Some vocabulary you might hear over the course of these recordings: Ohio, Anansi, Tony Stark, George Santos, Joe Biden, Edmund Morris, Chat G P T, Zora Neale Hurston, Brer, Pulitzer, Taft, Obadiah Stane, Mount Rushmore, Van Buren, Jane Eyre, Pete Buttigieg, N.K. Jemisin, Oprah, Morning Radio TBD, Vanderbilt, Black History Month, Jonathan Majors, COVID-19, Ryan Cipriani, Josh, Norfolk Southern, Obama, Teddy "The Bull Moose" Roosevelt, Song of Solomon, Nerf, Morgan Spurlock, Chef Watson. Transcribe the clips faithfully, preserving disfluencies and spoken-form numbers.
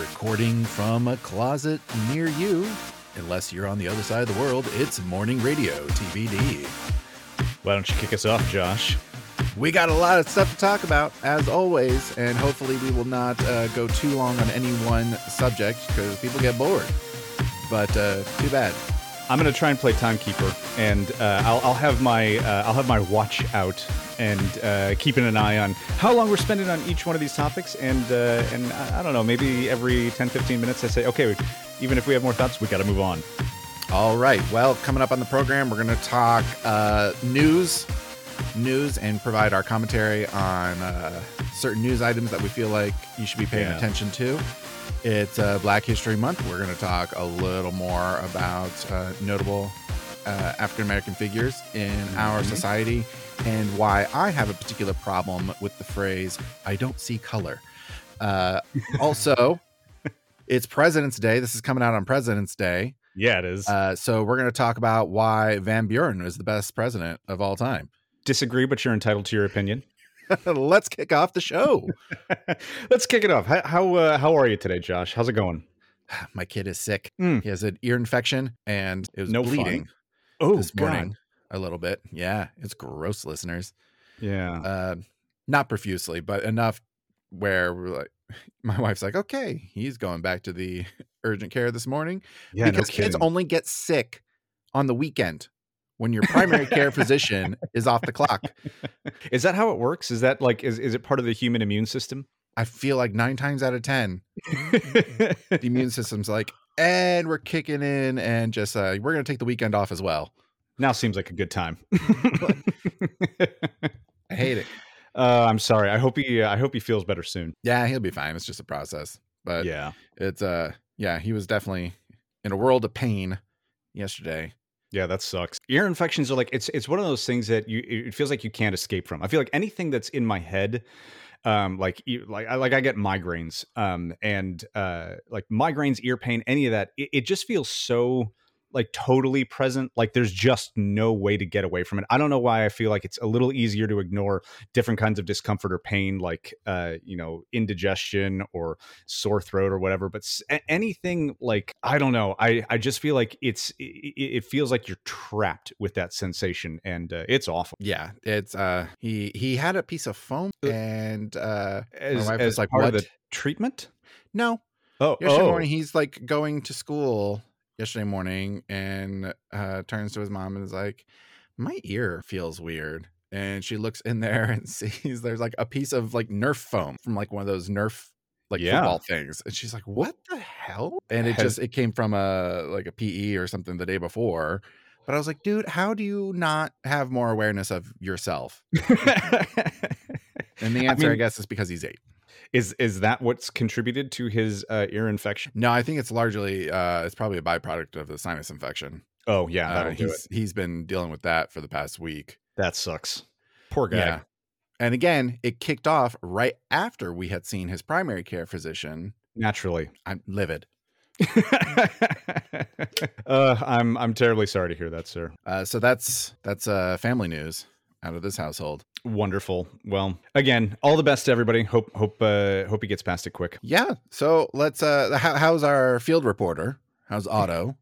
recording from a closet near you. Unless you're on the other side of the world, it's Morning Radio T B D. Why don't you kick us off, Josh? We got a lot of stuff to talk about, as always, and hopefully we will not uh, go too long on any one subject because people get bored. But uh, too bad. I'm gonna try and play timekeeper, and uh, I'll, I'll have my uh, I'll have my watch out and uh, keeping an eye on how long we're spending on each one of these topics. And uh, and I, I don't know, maybe every ten, fifteen minutes, I say, okay, we, even if we have more thoughts, we got to move on. All right. Well, coming up on the program, we're gonna talk uh, news. news and provide our commentary on uh, certain news items that we feel like you should be paying yeah. attention to. It's uh, Black History Month. We're going to talk a little more about uh, notable uh, African-American figures in mm-hmm. our society and why I have a particular problem with the phrase, I don't see color. Uh, also, it's President's Day. This is coming out on President's Day. Yeah, it is. Uh, so we're going to talk about why Van Buren is the best president of all time. Disagree, but you're entitled to your opinion. Let's kick off the show. Let's kick it off. How how, uh, how are you today, Josh? How's it going? My kid is sick. Mm. He has an ear infection, and it was no bleeding. Fun. Oh, this morning, God. A little bit. Yeah, it's gross, listeners. Yeah, uh, not profusely, but enough where we're like, my wife's like, "Okay, he's going back to the urgent care this morning." Yeah, because no kids only get sick on the weekend. When your primary care physician is off the clock. Is that how it works? Is that like, is, is it part of the human immune system? I feel like nine times out of ten, the immune system's like, and we're kicking in and just, uh, we're going to take the weekend off as well. Now seems like a good time. I hate it. Uh, I'm sorry. I hope he, uh, I hope he feels better soon. Yeah, he'll be fine. It's just a process, but yeah, it's uh yeah, he was definitely in a world of pain yesterday. Yeah, that sucks. Ear infections are like, it's it's one of those things that you it feels like you can't escape from. I feel like anything that's in my head, um, like like I like I get migraines, um, and uh, like migraines, ear pain, any of that, it, it just feels so like totally present. Like there's just no way to get away from it. I don't know why I feel like it's a little easier to ignore different kinds of discomfort or pain, like uh, you know, indigestion or sore throat or whatever. But anything like, I don't know, I, I just feel like it's it, it feels like you're trapped with that sensation, and uh, it's awful. Yeah, it's uh, he he had a piece of foam, and uh, as, my wife was like, part what? Of the treatment? No. Oh, yesterday oh. morning he's like going to school. Yesterday morning and uh turns to his mom and is like, my ear feels weird, and she looks in there and sees there's like a piece of like Nerf foam from like one of those Nerf like yeah. football things, and she's like, what the hell? And it just it came from a like a P E or something the day before. But I was like, dude, how do you not have more awareness of yourself? And the answer, I, mean, I guess, is because he's eight. Is is that what's contributed to his uh, ear infection? No, I think it's largely, uh, it's probably a byproduct of the sinus infection. Oh, yeah. Uh, he's, he's been dealing with that for the past week. That sucks. Poor guy. Yeah. And again, it kicked off right after we had seen his primary care physician. Naturally. I'm livid. uh, I'm I'm terribly sorry to hear that, sir. Uh, so that's that's uh, family news out of this household. Wonderful. Well, again, all the best to everybody. Hope, hope, uh, hope he gets past it quick. Yeah. So let's, uh, how, how's our field reporter? How's Otto?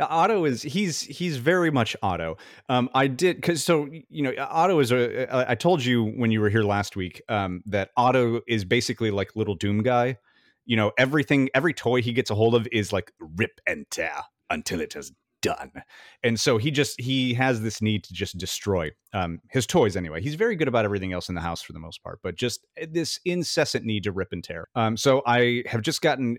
Otto is, he's, he's very much Otto. Um, I did. Cause so, you know, Otto is, a, I told you when you were here last week, um, that Otto is basically like little Doom guy, you know, everything, every toy he gets a hold of is like rip and tear until it has done. And so he just he has this need to just destroy um his toys. Anyway, he's very good about everything else in the house for the most part, but just this incessant need to rip and tear. Um so I have just gotten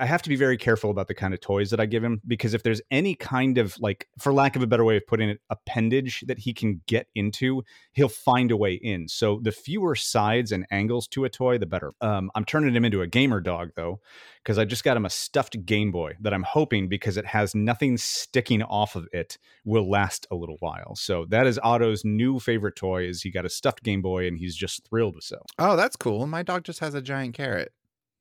I have to be very careful about the kind of toys that I give him, because if there's any kind of, like, for lack of a better way of putting it, appendage that he can get into, he'll find a way in. So the fewer sides and angles to a toy, the better. um I'm turning him into a gamer dog, though, because I just got him a stuffed Game Boy that I'm hoping, because it has nothing stiff sticking off of it, will last a little while. So that is Otto's new favorite toy. Is he got a stuffed Game Boy, and he's just thrilled with so. Oh, that's cool. My dog just has a giant carrot.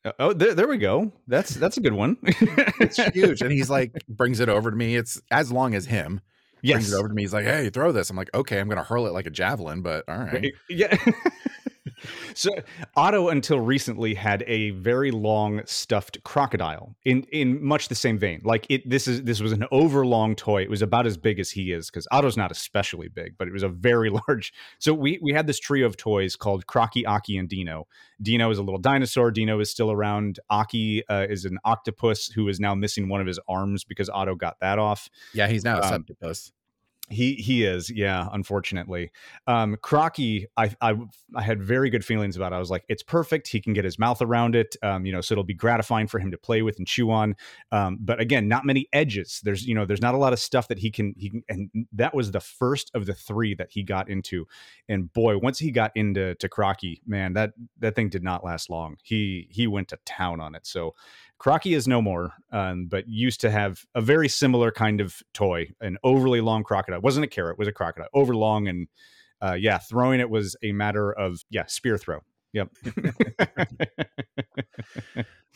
Uh, oh, there, there we go. That's that's a good one. It's huge, and he's like brings it over to me. It's as long as him. Yes. Brings it over to me. He's like, hey, throw this. I'm like, okay, I'm gonna hurl it like a javelin, but all right. Yeah. So Otto, until recently, had a very long stuffed crocodile in, in much the same vein. Like it, this is this was an overlong toy. It was about as big as he is, because Otto's not especially big, but it was a very large. So we we had this trio of toys called Crocky, Aki, and Dino. Dino is a little dinosaur. Dino is still around. Aki uh, is an octopus who is now missing one of his arms because Otto got that off. Yeah, he's now a um, septopus. He he is, yeah, unfortunately. Um, Crocky, I, I I had very good feelings about it. I was like, it's perfect. He can get his mouth around it, um, you know, so it'll be gratifying for him to play with and chew on. Um, but again, not many edges. There's, you know, there's not a lot of stuff that he can, he can, and that was the first of the three that he got into. And boy, once he got into to Crocky, man, that, that thing did not last long. He, he went to town on it. So Crocky is no more, um, but used to have a very similar kind of toy, an overly long crocodile. It wasn't a carrot, it was a crocodile, overlong. And uh, yeah, throwing it was a matter of, yeah, spear throw. Yep.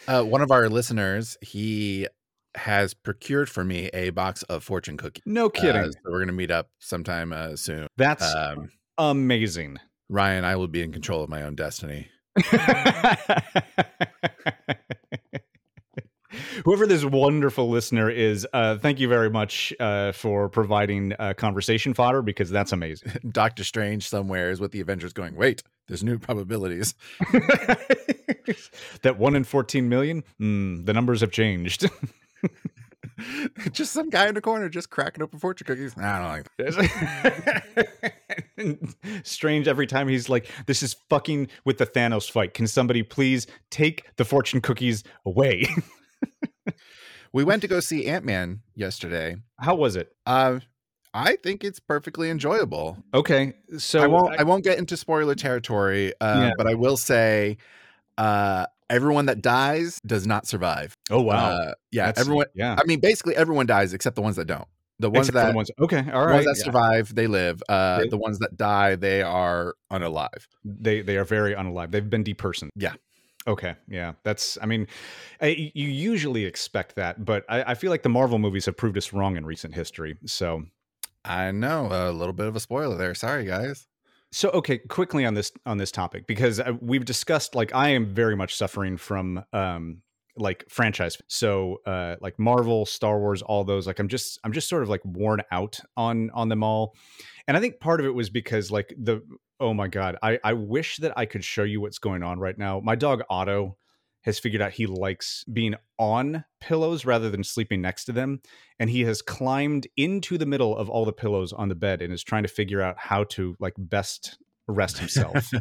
uh, one of our listeners, he has procured for me a box of fortune cookies. No kidding. Uh, so we're going to meet up sometime uh, soon. That's um, amazing. Ryan, I will be in control of my own destiny. Whoever this wonderful listener is, uh, thank you very much uh, for providing uh, conversation fodder, because that's amazing. Doctor Strange somewhere is with the Avengers going, wait, there's new probabilities. That one in fourteen million? Mm, the numbers have changed. Just some guy in the corner just cracking open fortune cookies. I don't like this. Strange every time he's like, this is fucking with the Thanos fight. Can somebody please take the fortune cookies away? We went to go see Ant-Man yesterday. How was it? Uh, I think it's perfectly enjoyable. Okay, so I won't. I, I won't get into spoiler territory, uh, yeah. but I will say, uh, everyone that dies does not survive. Oh wow! Uh, yeah, That's, everyone. Yeah, I mean, basically everyone dies except the ones that don't. The ones except that the ones, okay, all right. The ones that yeah. survive, they live. Uh, they, the ones that die, they are unalive. They they are very unalive. They've been depersoned. Yeah. Okay. Yeah. That's, I mean, I, you usually expect that, but I, I feel like the Marvel movies have proved us wrong in recent history. So I know a little bit of a spoiler there. Sorry, guys. So, okay, quickly on this, on this topic, because we've discussed, like, I am very much suffering from, um, like franchise. So, uh, like Marvel, Star Wars, all those, like, I'm just, I'm just sort of like worn out on, on them all. And I think part of it was because like the, oh my God, I, I wish that I could show you what's going on right now. My dog Otto has figured out he likes being on pillows rather than sleeping next to them. And he has climbed into the middle of all the pillows on the bed and is trying to figure out how to like best rest himself.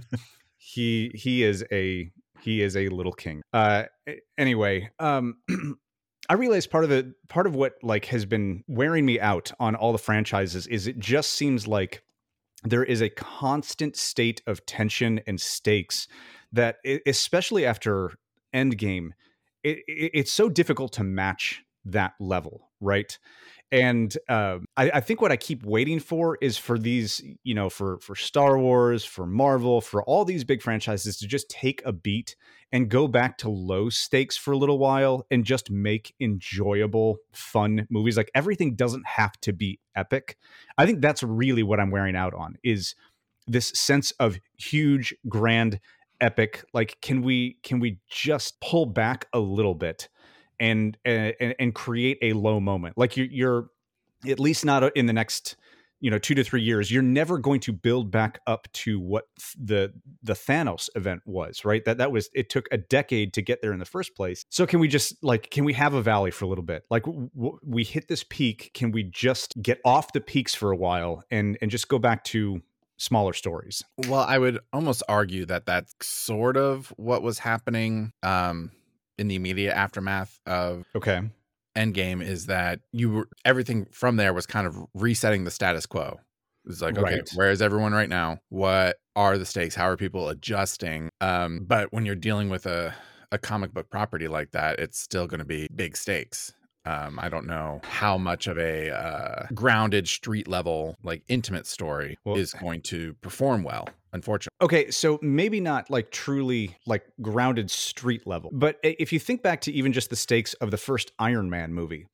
he, he is a, He is a little king. Uh, anyway, um, I realized part of the part of what like has been wearing me out on all the franchises is it just seems like there is a constant state of tension and stakes that, especially after Endgame, it, it, it's so difficult to match that level, right? And uh, I, I think what I keep waiting for is for these, you know, for for Star Wars, for Marvel, for all these big franchises to just take a beat and go back to low stakes for a little while and just make enjoyable, fun movies. Like everything doesn't have to be epic. I think that's really what I'm wearing out on, is this sense of huge, grand, epic. Like, can we can we just pull back a little bit? And, and and create a low moment? Like you're, you're at least not in the next, you know, two to three years, you're never going to build back up to what the the Thanos event was, right? That that was, it took a decade to get there in the first place. So can we just like, can we have a valley for a little bit? Like w- we hit this peak. Can we just get off the peaks for a while and and just go back to smaller stories? Well, I would almost argue that that's sort of what was happening. Um, in the immediate aftermath of okay. Endgame is that you were, everything from there was kind of resetting the status quo. It was like, okay, right. Where is everyone right now? What are the stakes? How are people adjusting? Um, but when you're dealing with a, a comic book property like that, it's still going to be big stakes. Um, I don't know how much of a uh, grounded street level, like intimate story well, is going to perform well, unfortunately. Okay, so maybe not like truly like grounded street level, but if you think back to even just the stakes of the first Iron Man movie,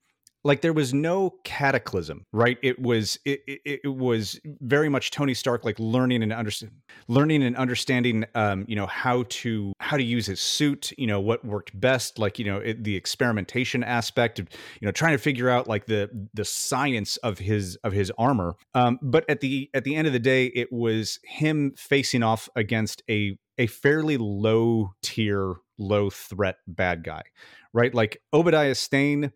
Like, there was no cataclysm, right? It was it, it, it was very much Tony Stark, like learning and understanding, learning and understanding, um, you know, how to how to use his suit, you know, what worked best, like, you know, it, the experimentation aspect, of, you know, trying to figure out like the the science of his of his armor. Um, but at the at the end of the day, it was him facing off against a a fairly low tier, low threat bad guy, right? Like Obadiah Stane.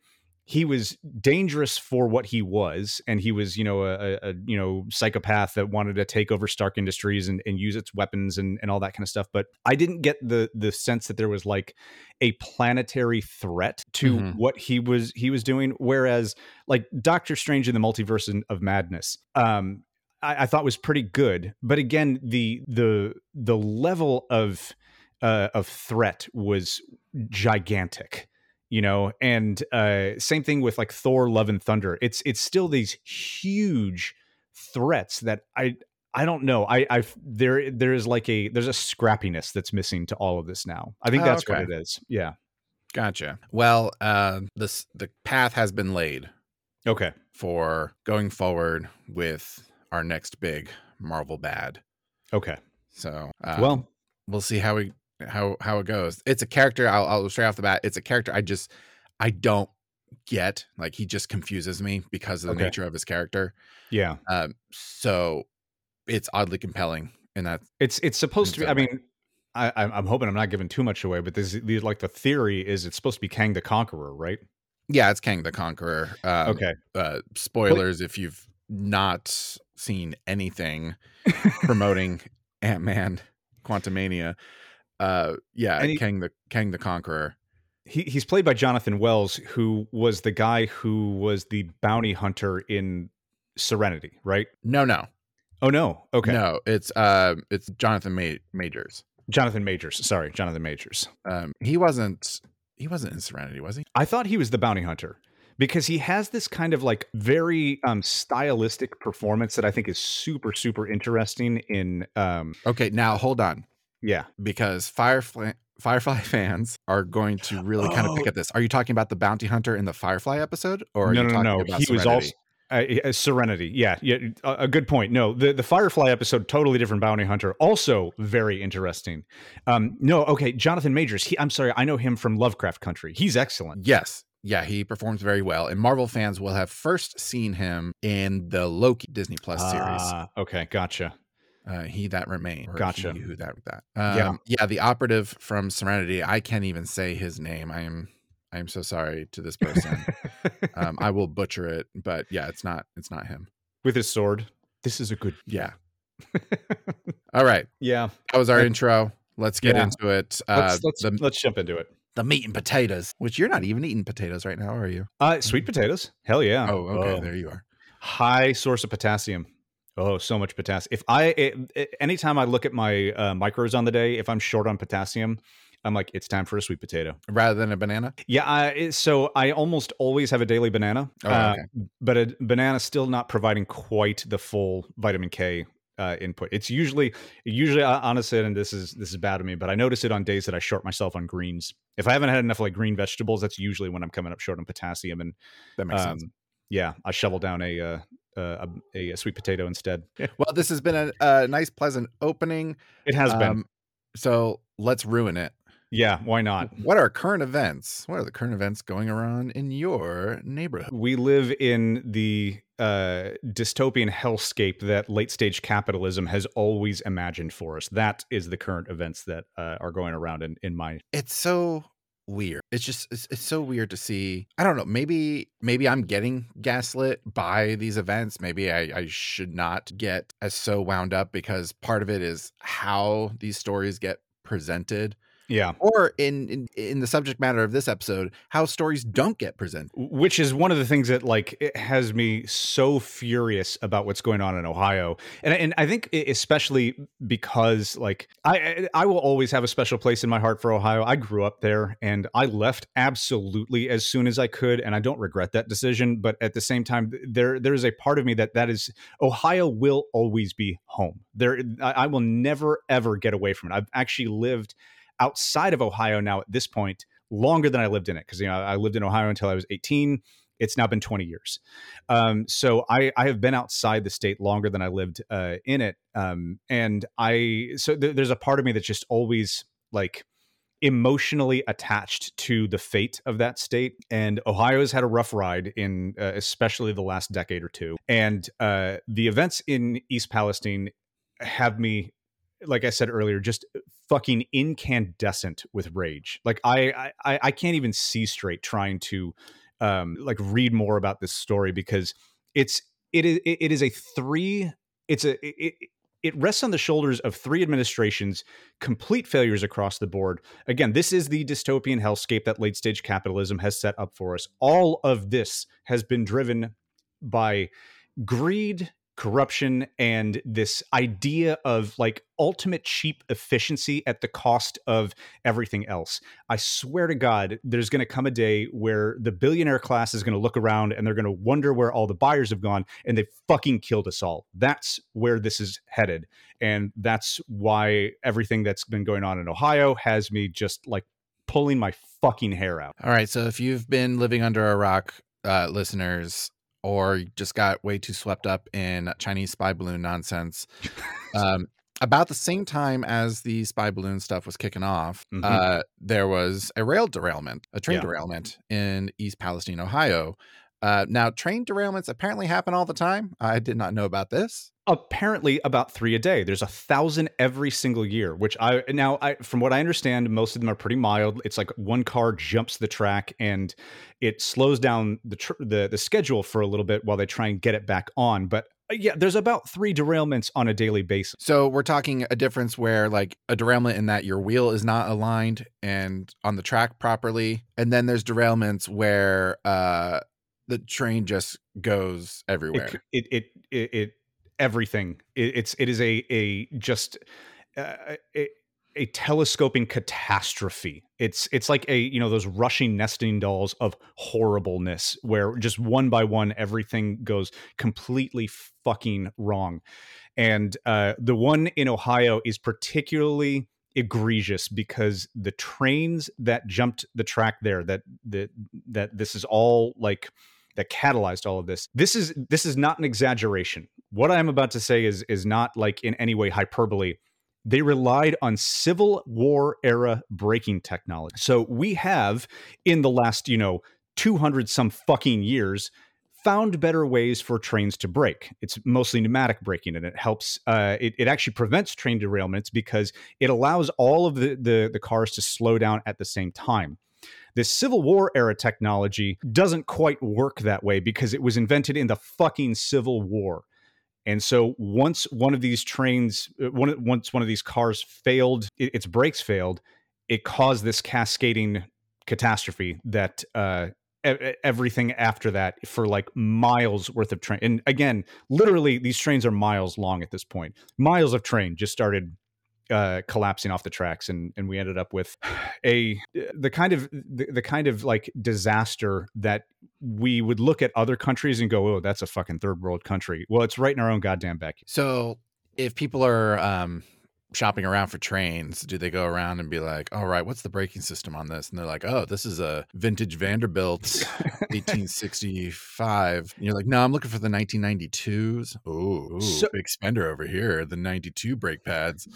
He was dangerous for what he was, and he was, you know, a, a you know psychopath that wanted to take over Stark Industries and, and use its weapons and, and all that kind of stuff. But I didn't get the the sense that there was like a planetary threat to mm-hmm. what he was he was doing. Whereas like Doctor Strange in the Multiverse of Madness, um, I, I thought was pretty good. But again, the the the level of uh, of threat was gigantic. You know, and uh, same thing with like Thor, Love and Thunder. It's it's still these huge threats that I I don't know. I I there there is like a there's a scrappiness that's missing to all of this now. I think oh, that's okay. what it is. Yeah, gotcha. Well, uh, this the path has been laid. Okay, for going forward with our next big Marvel bad. Okay, so uh, well, we'll see how we. how how it goes. It's a character I'll, I'll straight off the bat, it's a character I just I don't get. Like, he just confuses me because of the okay. nature of his character. Yeah. Um so it's oddly compelling, and that it's it's supposed to be, I mean, I I'm hoping I'm not giving too much away, but this is like the theory is it's supposed to be Kang the Conqueror, right? Yeah, it's Kang the Conqueror. Um, okay. Uh, spoilers well, if you've not seen anything promoting Ant-Man Quantumania. Uh, yeah, he, Kang the Kang the Conqueror. He he's played by Jonathan Wells, who was the guy who was the bounty hunter in Serenity, right? No, no, oh no, okay, no, it's uh, it's Jonathan Ma- Majors. Jonathan Majors, sorry, Jonathan Majors. Um, he wasn't he wasn't in Serenity, was he? I thought he was the bounty hunter because he has this kind of like very um stylistic performance that I think is super super interesting. In um, okay, now hold on. Yeah, because Firefly Firefly fans are going to really oh. kind of pick up this. Are you talking about the bounty hunter in the Firefly episode, or are no, you no, talking no. about he Serenity? was also uh, Serenity. Yeah, yeah, a good point. No, the, the Firefly episode, totally different bounty hunter, also very interesting. Um, no, okay, Jonathan Majors. He, I'm sorry, I know him from Lovecraft Country. He's excellent. Yes, yeah, he performs very well, and Marvel fans will have first seen him in the Loki Disney Plus series. Uh, okay, gotcha. Uh, he that remained. Gotcha. He who that that. Um, yeah, yeah. The operative from Serenity. I can't even say his name. I am. I am so sorry to this person. um, I will butcher it. But yeah, it's not. It's not him with his sword. This is a good. Yeah. All right. Yeah. That was our intro. Let's get yeah. into it. Uh, let's let's, the, let's jump into it. The meat and potatoes. Which you're not even eating potatoes right now, are you? Uh, sweet potatoes. Hell yeah. Oh, okay. Oh. There you are. High source of potassium. Oh, so much potassium. If I, it, anytime I look at my uh, micros on the day, if I'm short on potassium, I'm like, it's time for a sweet potato rather than a banana. Yeah. I, so I almost always have a daily banana, oh, uh, okay. but a banana still not providing quite the full vitamin K uh, input. It's usually, usually honestly, and this is, this is bad of me, but I notice it on days that I short myself on greens. If I haven't had enough like green vegetables, that's usually when I'm coming up short on potassium. And that makes um, sense. Yeah. I shovel down a, uh, Uh, a, a sweet potato instead. Well, this has been a, a nice, pleasant opening. It has um, been. So let's ruin it. Yeah, why not? What are current events? What are the current events going around in your neighborhood? We live in the uh, dystopian hellscape that late-stage capitalism has always imagined for us. That is the current events that uh, are going around in, in my... It's so... weird. It's just it's, it's so weird to see. I don't know. Maybe maybe I'm getting gaslit by these events. Maybe I, I should not get as so wound up because part of it is how these stories get presented. Yeah. Or in, in in the subject matter of this episode, how stories don't get presented. Which is one of the things that like it has me so furious about what's going on in Ohio. And and I think especially because like I I will always have a special place in my heart for Ohio. I grew up there and I left absolutely as soon as I could. And I don't regret that decision. But at the same time, there there is a part of me that that is Ohio will always be home. There I will never, ever get away from it. I've actually lived outside of Ohio now at this point longer than I lived in it. Cause you know, I lived in Ohio until I was eighteen. It's now been twenty years. Um, so I, I have been outside the state longer than I lived uh, in it. Um, and I, so th- there's a part of me that's just always like emotionally attached to the fate of that state. And Ohio's had a rough ride in uh, especially the last decade or two. And uh, the events in East Palestine have me, like I said earlier, just fucking incandescent with rage. Like I, I, I can't even see straight trying to um, like read more about this story, because it's, it is, it is a three, it's a, it, it rests on the shoulders of three administrations, complete failures across the board. Again, this is the dystopian hellscape that late stage capitalism has set up for us. All of this has been driven by greed, corruption, and this idea of like ultimate cheap efficiency at the cost of everything else. I swear to God, there's going to come a day where the billionaire class is going to look around and they're going to wonder where all the buyers have gone, and they fucking killed us all. That's where this is headed. And that's why everything that's been going on in Ohio has me just like pulling my fucking hair out. All right. So if you've been living under a rock, uh, listeners, or just got way too swept up in Chinese spy balloon nonsense. Um, about the same time as the spy balloon stuff was kicking off, mm-hmm. uh, there was a rail derailment, a train yeah. derailment in East Palestine, Ohio. Uh, now, train derailments apparently happen all the time. I did not know about this. Apparently about three a day. There's a thousand every single year, which I now I from what I understand, most of them are pretty mild. It's like one car jumps the track and it slows down the tr- the, the schedule for a little bit while they try and get it back on. But yeah, there's about three derailments on a daily basis. So we're talking a difference where like a derailment in that your wheel is not aligned and on the track properly. And then there's derailments where uh, the train just goes everywhere. It it it. it, it Everything it, it's it is a a just uh, a, a telescoping catastrophe. It's it's like a you know those rushing nesting dolls of horribleness where just one by one everything goes completely fucking wrong, and uh, the one in Ohio is particularly egregious because the trains that jumped the track there that that that this is all like. that catalyzed all of this. This is this is not an exaggeration. What I'm about to say is is not like in any way hyperbole. They relied on Civil War era braking technology. So we have in the last, you know, two hundred some fucking years found better ways for trains to brake. It's mostly pneumatic braking, and it helps, uh, it, it actually prevents train derailments because it allows all of the, the, the cars to slow down at the same time. This Civil War era technology doesn't quite work that way because it was invented in the fucking Civil War. And so once one of these trains, one, once one of these cars failed, it, its brakes failed, it caused this cascading catastrophe that uh, e- everything after that for like miles worth of train. And again, literally these trains are miles long at this point. Miles of train just started Uh, collapsing off the tracks, and and we ended up with a the kind of the, the kind of like disaster that we would look at other countries and go, oh, that's a fucking third world country. Well, it's right in our own goddamn backyard. So if people are um, shopping around for trains, do they go around and be like, all right, what's the braking system on this? And they're like, oh, this is a vintage Vanderbilt eighteen sixty-five. And you're like, no, I'm looking for the nineteen ninety-twos. Oh, so- big spender over here. The ninety-two brake pads.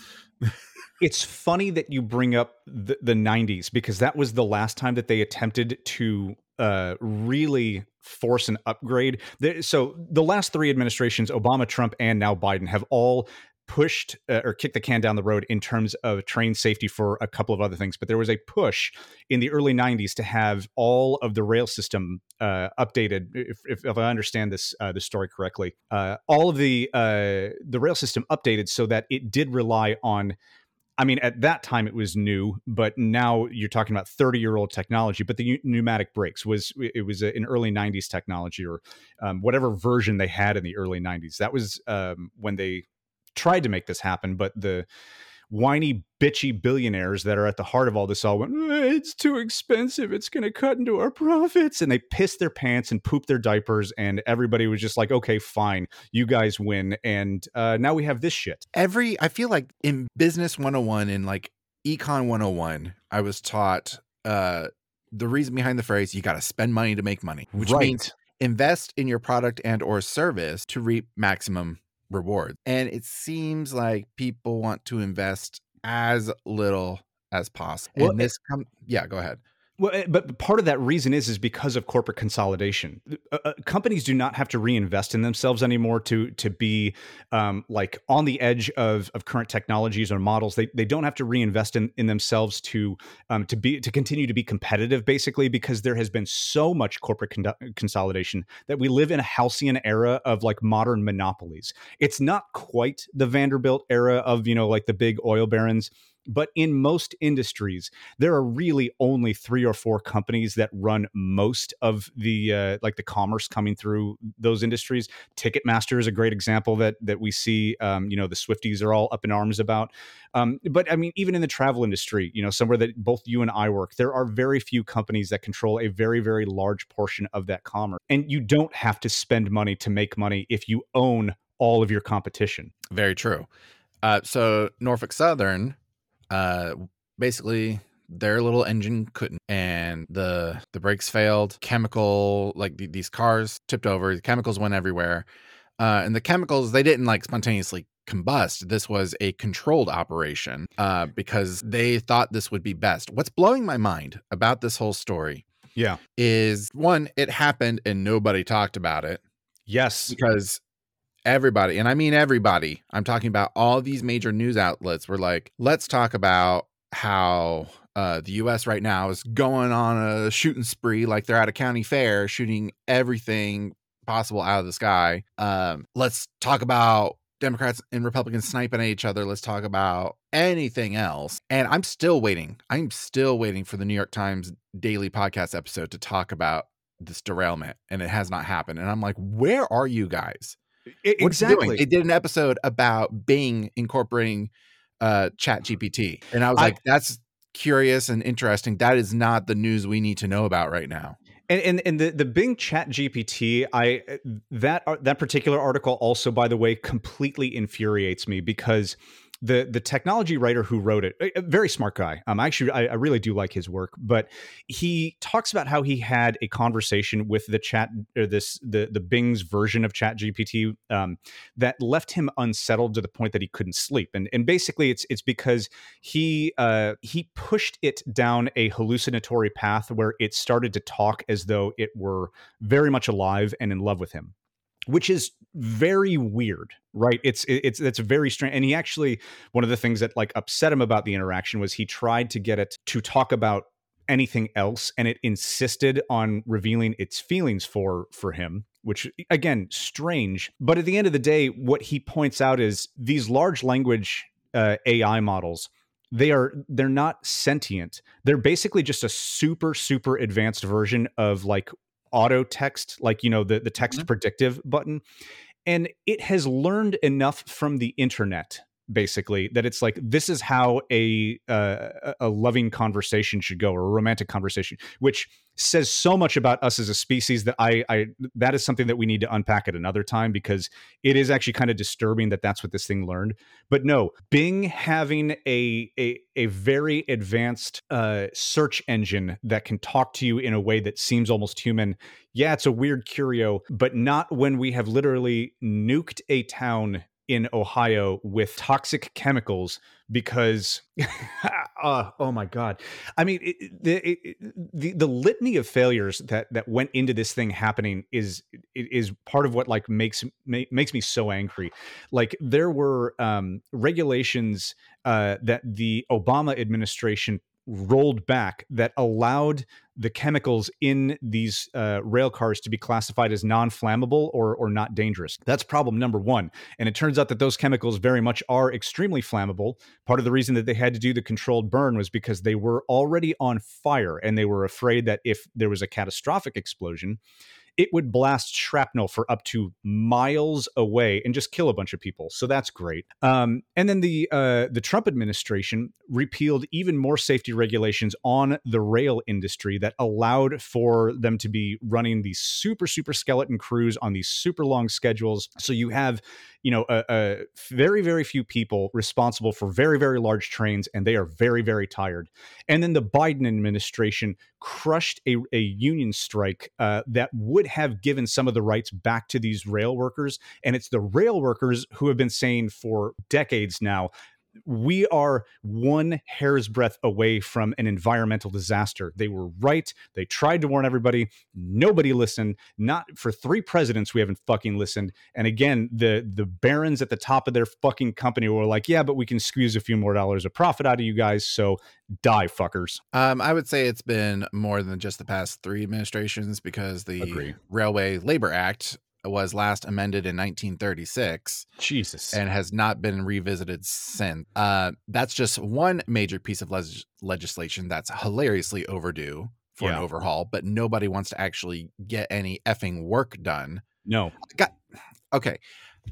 It's funny that you bring up the, the nineties because that was the last time that they attempted to uh, really force an upgrade. There, so the last three administrations, Obama, Trump, and now Biden, have all pushed uh, or kicked the can down the road in terms of train safety for a couple of other things. But there was a push in the early nineties to have all of the rail system uh, updated. If, if, if I understand this uh, this story correctly, uh, all of the uh, the rail system updated so that it did rely on. I mean, at that time it was new, but now you're talking about thirty-year-old technology. But the pneumatic brakes was it was an early nineties technology, or um, whatever version they had in the early nineties. That was um, when they tried to make this happen, but the whiny, bitchy billionaires that are at the heart of all this all went, it's too expensive. It's going to cut into our profits. And they pissed their pants and pooped their diapers. And everybody was just like, okay, fine. You guys win. And uh, now we have this shit. Every, I feel like in business one oh one, in like econ one oh one, I was taught uh, the reason behind the phrase, you got to spend money to make money, which right. means invest in your product and or service to reap maximum reward. And it seems like people want to invest as little as possible. Well, and this com- yeah, go ahead. Well, but part of that reason is, is because of corporate consolidation. Uh, companies do not have to reinvest in themselves anymore to to be um, like on the edge of, of current technologies or models. They they don't have to reinvest in, in themselves to um, to be to continue to be competitive, basically, because there has been so much corporate con- consolidation that we live in a halcyon era of like modern monopolies. It's not quite the Vanderbilt era of, you know, like the big oil barons. But in most industries, there are really only three or four companies that run most of the uh, like the commerce coming through those industries. Ticketmaster is a great example that that we see. Um, you know, the Swifties are all up in arms about. Um, but I mean, even in the travel industry, you know, somewhere that both you and I work, there are very few companies that control a very, very large portion of that commerce. And you don't have to spend money to make money if you own all of your competition. Very true. Uh, so Norfolk Southern. Uh, basically their little engine couldn't, and the, the brakes failed, chemical, like the, these cars tipped over, the chemicals went everywhere. Uh, and the chemicals, they didn't like spontaneously combust. This was a controlled operation, uh, because they thought this would be best. What's blowing my mind about this whole story yeah, is one, it happened and nobody talked about it. Yes. Because everybody, and I mean everybody, I'm talking about all these major news outlets were like, let's talk about how uh, the U S right now is going on a shooting spree, like they're at a county fair shooting everything possible out of the sky. Um, let's talk about Democrats and Republicans sniping at each other. Let's talk about anything else. And I'm still waiting. I'm still waiting for the New York Times daily podcast episode to talk about this derailment, and it has not happened. And I'm like, where are you guys? It, exactly. They did an episode about Bing incorporating uh, Chat G P T. And I was I, like, that's curious and interesting. That is not the news we need to know about right now. And and, and the, the Bing Chat G P T, I that that particular article also, by the way, completely infuriates me because the the technology writer who wrote it, a very smart guy. Um, actually, I, I really do like his work, but he talks about how he had a conversation with the chat or this the the Bing's version of Chat G P T um, that left him unsettled to the point that he couldn't sleep. And and basically, it's it's because he uh, he pushed it down a hallucinatory path where it started to talk as though it were very much alive and in love with him, which is very weird, right? It's, it's, it's very strange. And he actually, one of the things that like upset him about the interaction was he tried to get it to talk about anything else, and it insisted on revealing its feelings for, for him, which again, strange. But at the end of the day, what he points out is these large language uh, A I models, They are, they're not sentient. They're basically just a super, super advanced version of like auto text, like, you know, the, the text mm-hmm. predictive button. And it has learned enough from the internet, basically, that it's like, this is how a, uh, a loving conversation should go, or a romantic conversation, which says so much about us as a species that I, I, that is something that we need to unpack at another time, because it is actually kind of disturbing that that's what this thing learned. But no, Bing having a, a, a very advanced uh, search engine that can talk to you in a way that seems almost human. Yeah, it's a weird curio, but not when we have literally nuked a town in Ohio with toxic chemicals because, uh, oh my God. I mean, it, it, it, the the litany of failures that that went into this thing happening is is part of what like makes makes me so angry. Like there were um, regulations uh, that the Obama administration rolled back that allowed the chemicals in these uh, rail cars to be classified as non-flammable or or not dangerous. That's problem number one. And it turns out that those chemicals very much are extremely flammable. Part of the reason that they had to do the controlled burn was because they were already on fire, and they were afraid that if there was a catastrophic explosion, it would blast shrapnel for up to miles away and just kill a bunch of people. So that's great. Um, and then the uh, the Trump administration repealed even more safety regulations on the rail industry that allowed for them to be running these super, super skeleton crews on these super long schedules. So you have, you know, a, a very, very few people responsible for very, very large trains, and they are very, very tired. And then the Biden administration crushed a, a union strike uh, that would have given some of the rights back to these rail workers. And it's the rail workers who have been saying for decades now, we are one hair's breadth away from an environmental disaster. They were right. They tried to warn everybody. Nobody listened. Not for three presidents, we haven't fucking listened. And again, the the barons at the top of their fucking company were like, yeah, but we can squeeze a few more dollars of profit out of you guys. So die, fuckers. Um, I would say it's been more than just the past three administrations, because the Agree. Railway Labor Act was last amended in nineteen thirty-six. Jesus. And has not been revisited since. Uh, that's just one major piece of le- legislation that's hilariously overdue for yeah. an overhaul, but nobody wants to actually get any effing work done. No. Got, okay.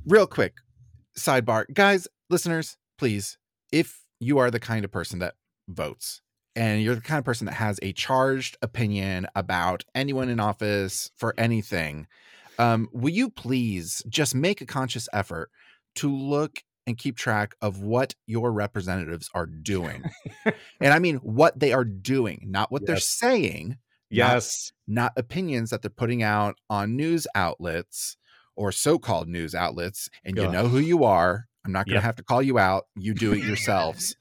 Real quick sidebar. Guys, listeners, please, if you are the kind of person that votes, and you're the kind of person that has a charged opinion about anyone in office for anything, Um, will you please just make a conscious effort to look and keep track of what your representatives are doing? And I mean what they are doing, not what yes. they're saying. Yes. Not, not opinions that they're putting out on news outlets or so-called news outlets. And Ugh. You know who you are. I'm not going to yep. have to call you out. You do it yourselves.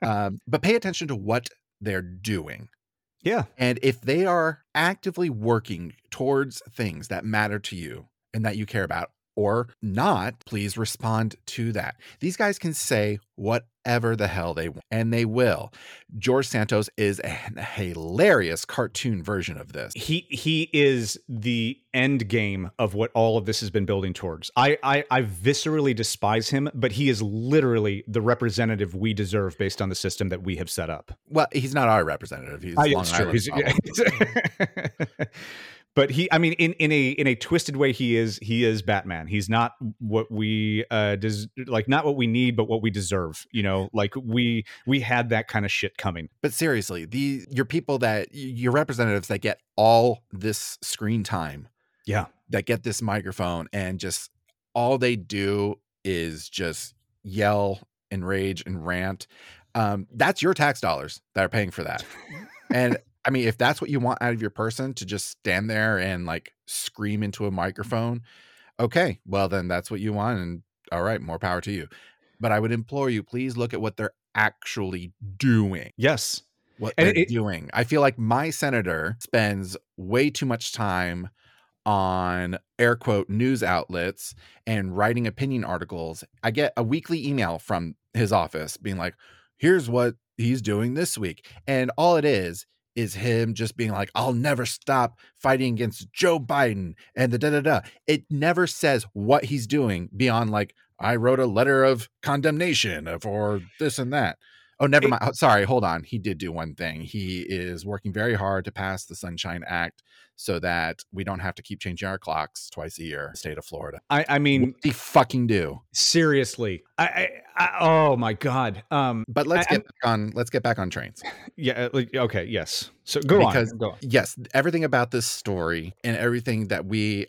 um, but pay attention to what they're doing. Yeah. And if they are actively working towards things that matter to you and that you care about or not, please respond to that. These guys can say whatever the hell they want, and they will. George Santos is a hilarious cartoon version of this. He he is the end game of what all of this has been building towards. I, I, I viscerally despise him, but he is literally the representative we deserve based on the system that we have set up. Well, he's not our representative. He's I, Long Island. He's, yeah. But he, I mean, in, in a in a twisted way, he is he is Batman. He's not what we uh des- like, not what we need, but what we deserve. You know, like we we had that kind of shit coming. But seriously, the your people that your representatives that get all this screen time, yeah, that get this microphone and just all they do is just yell and rage and rant. Um, that's your tax dollars that are paying for that, and. I mean, if that's what you want out of your person, to just stand there and like scream into a microphone, okay, well then that's what you want, and all right, more power to you. But I would implore you, please look at what they're actually doing. Yes. What and they're it, doing. I feel like my senator spends way too much time on air quote news outlets and writing opinion articles. I get a weekly email from his office being like, here's what he's doing this week. And all it is, is him just being like, I'll never stop fighting against Joe Biden and the da da da. It never says what he's doing beyond like, I wrote a letter of condemnation for this and that. Oh, never it, mind. Oh, sorry, hold on. He did do one thing. He is working very hard to pass the Sunshine Act so that we don't have to keep changing our clocks twice a year, state of Florida. I, I mean, what do you fucking do? Seriously. I, I, I oh my God. Um, but let's I, get back on. Let's get back on trains. Yeah. Okay. Yes. So go because, on. Go on. Yes. Everything about this story and everything that we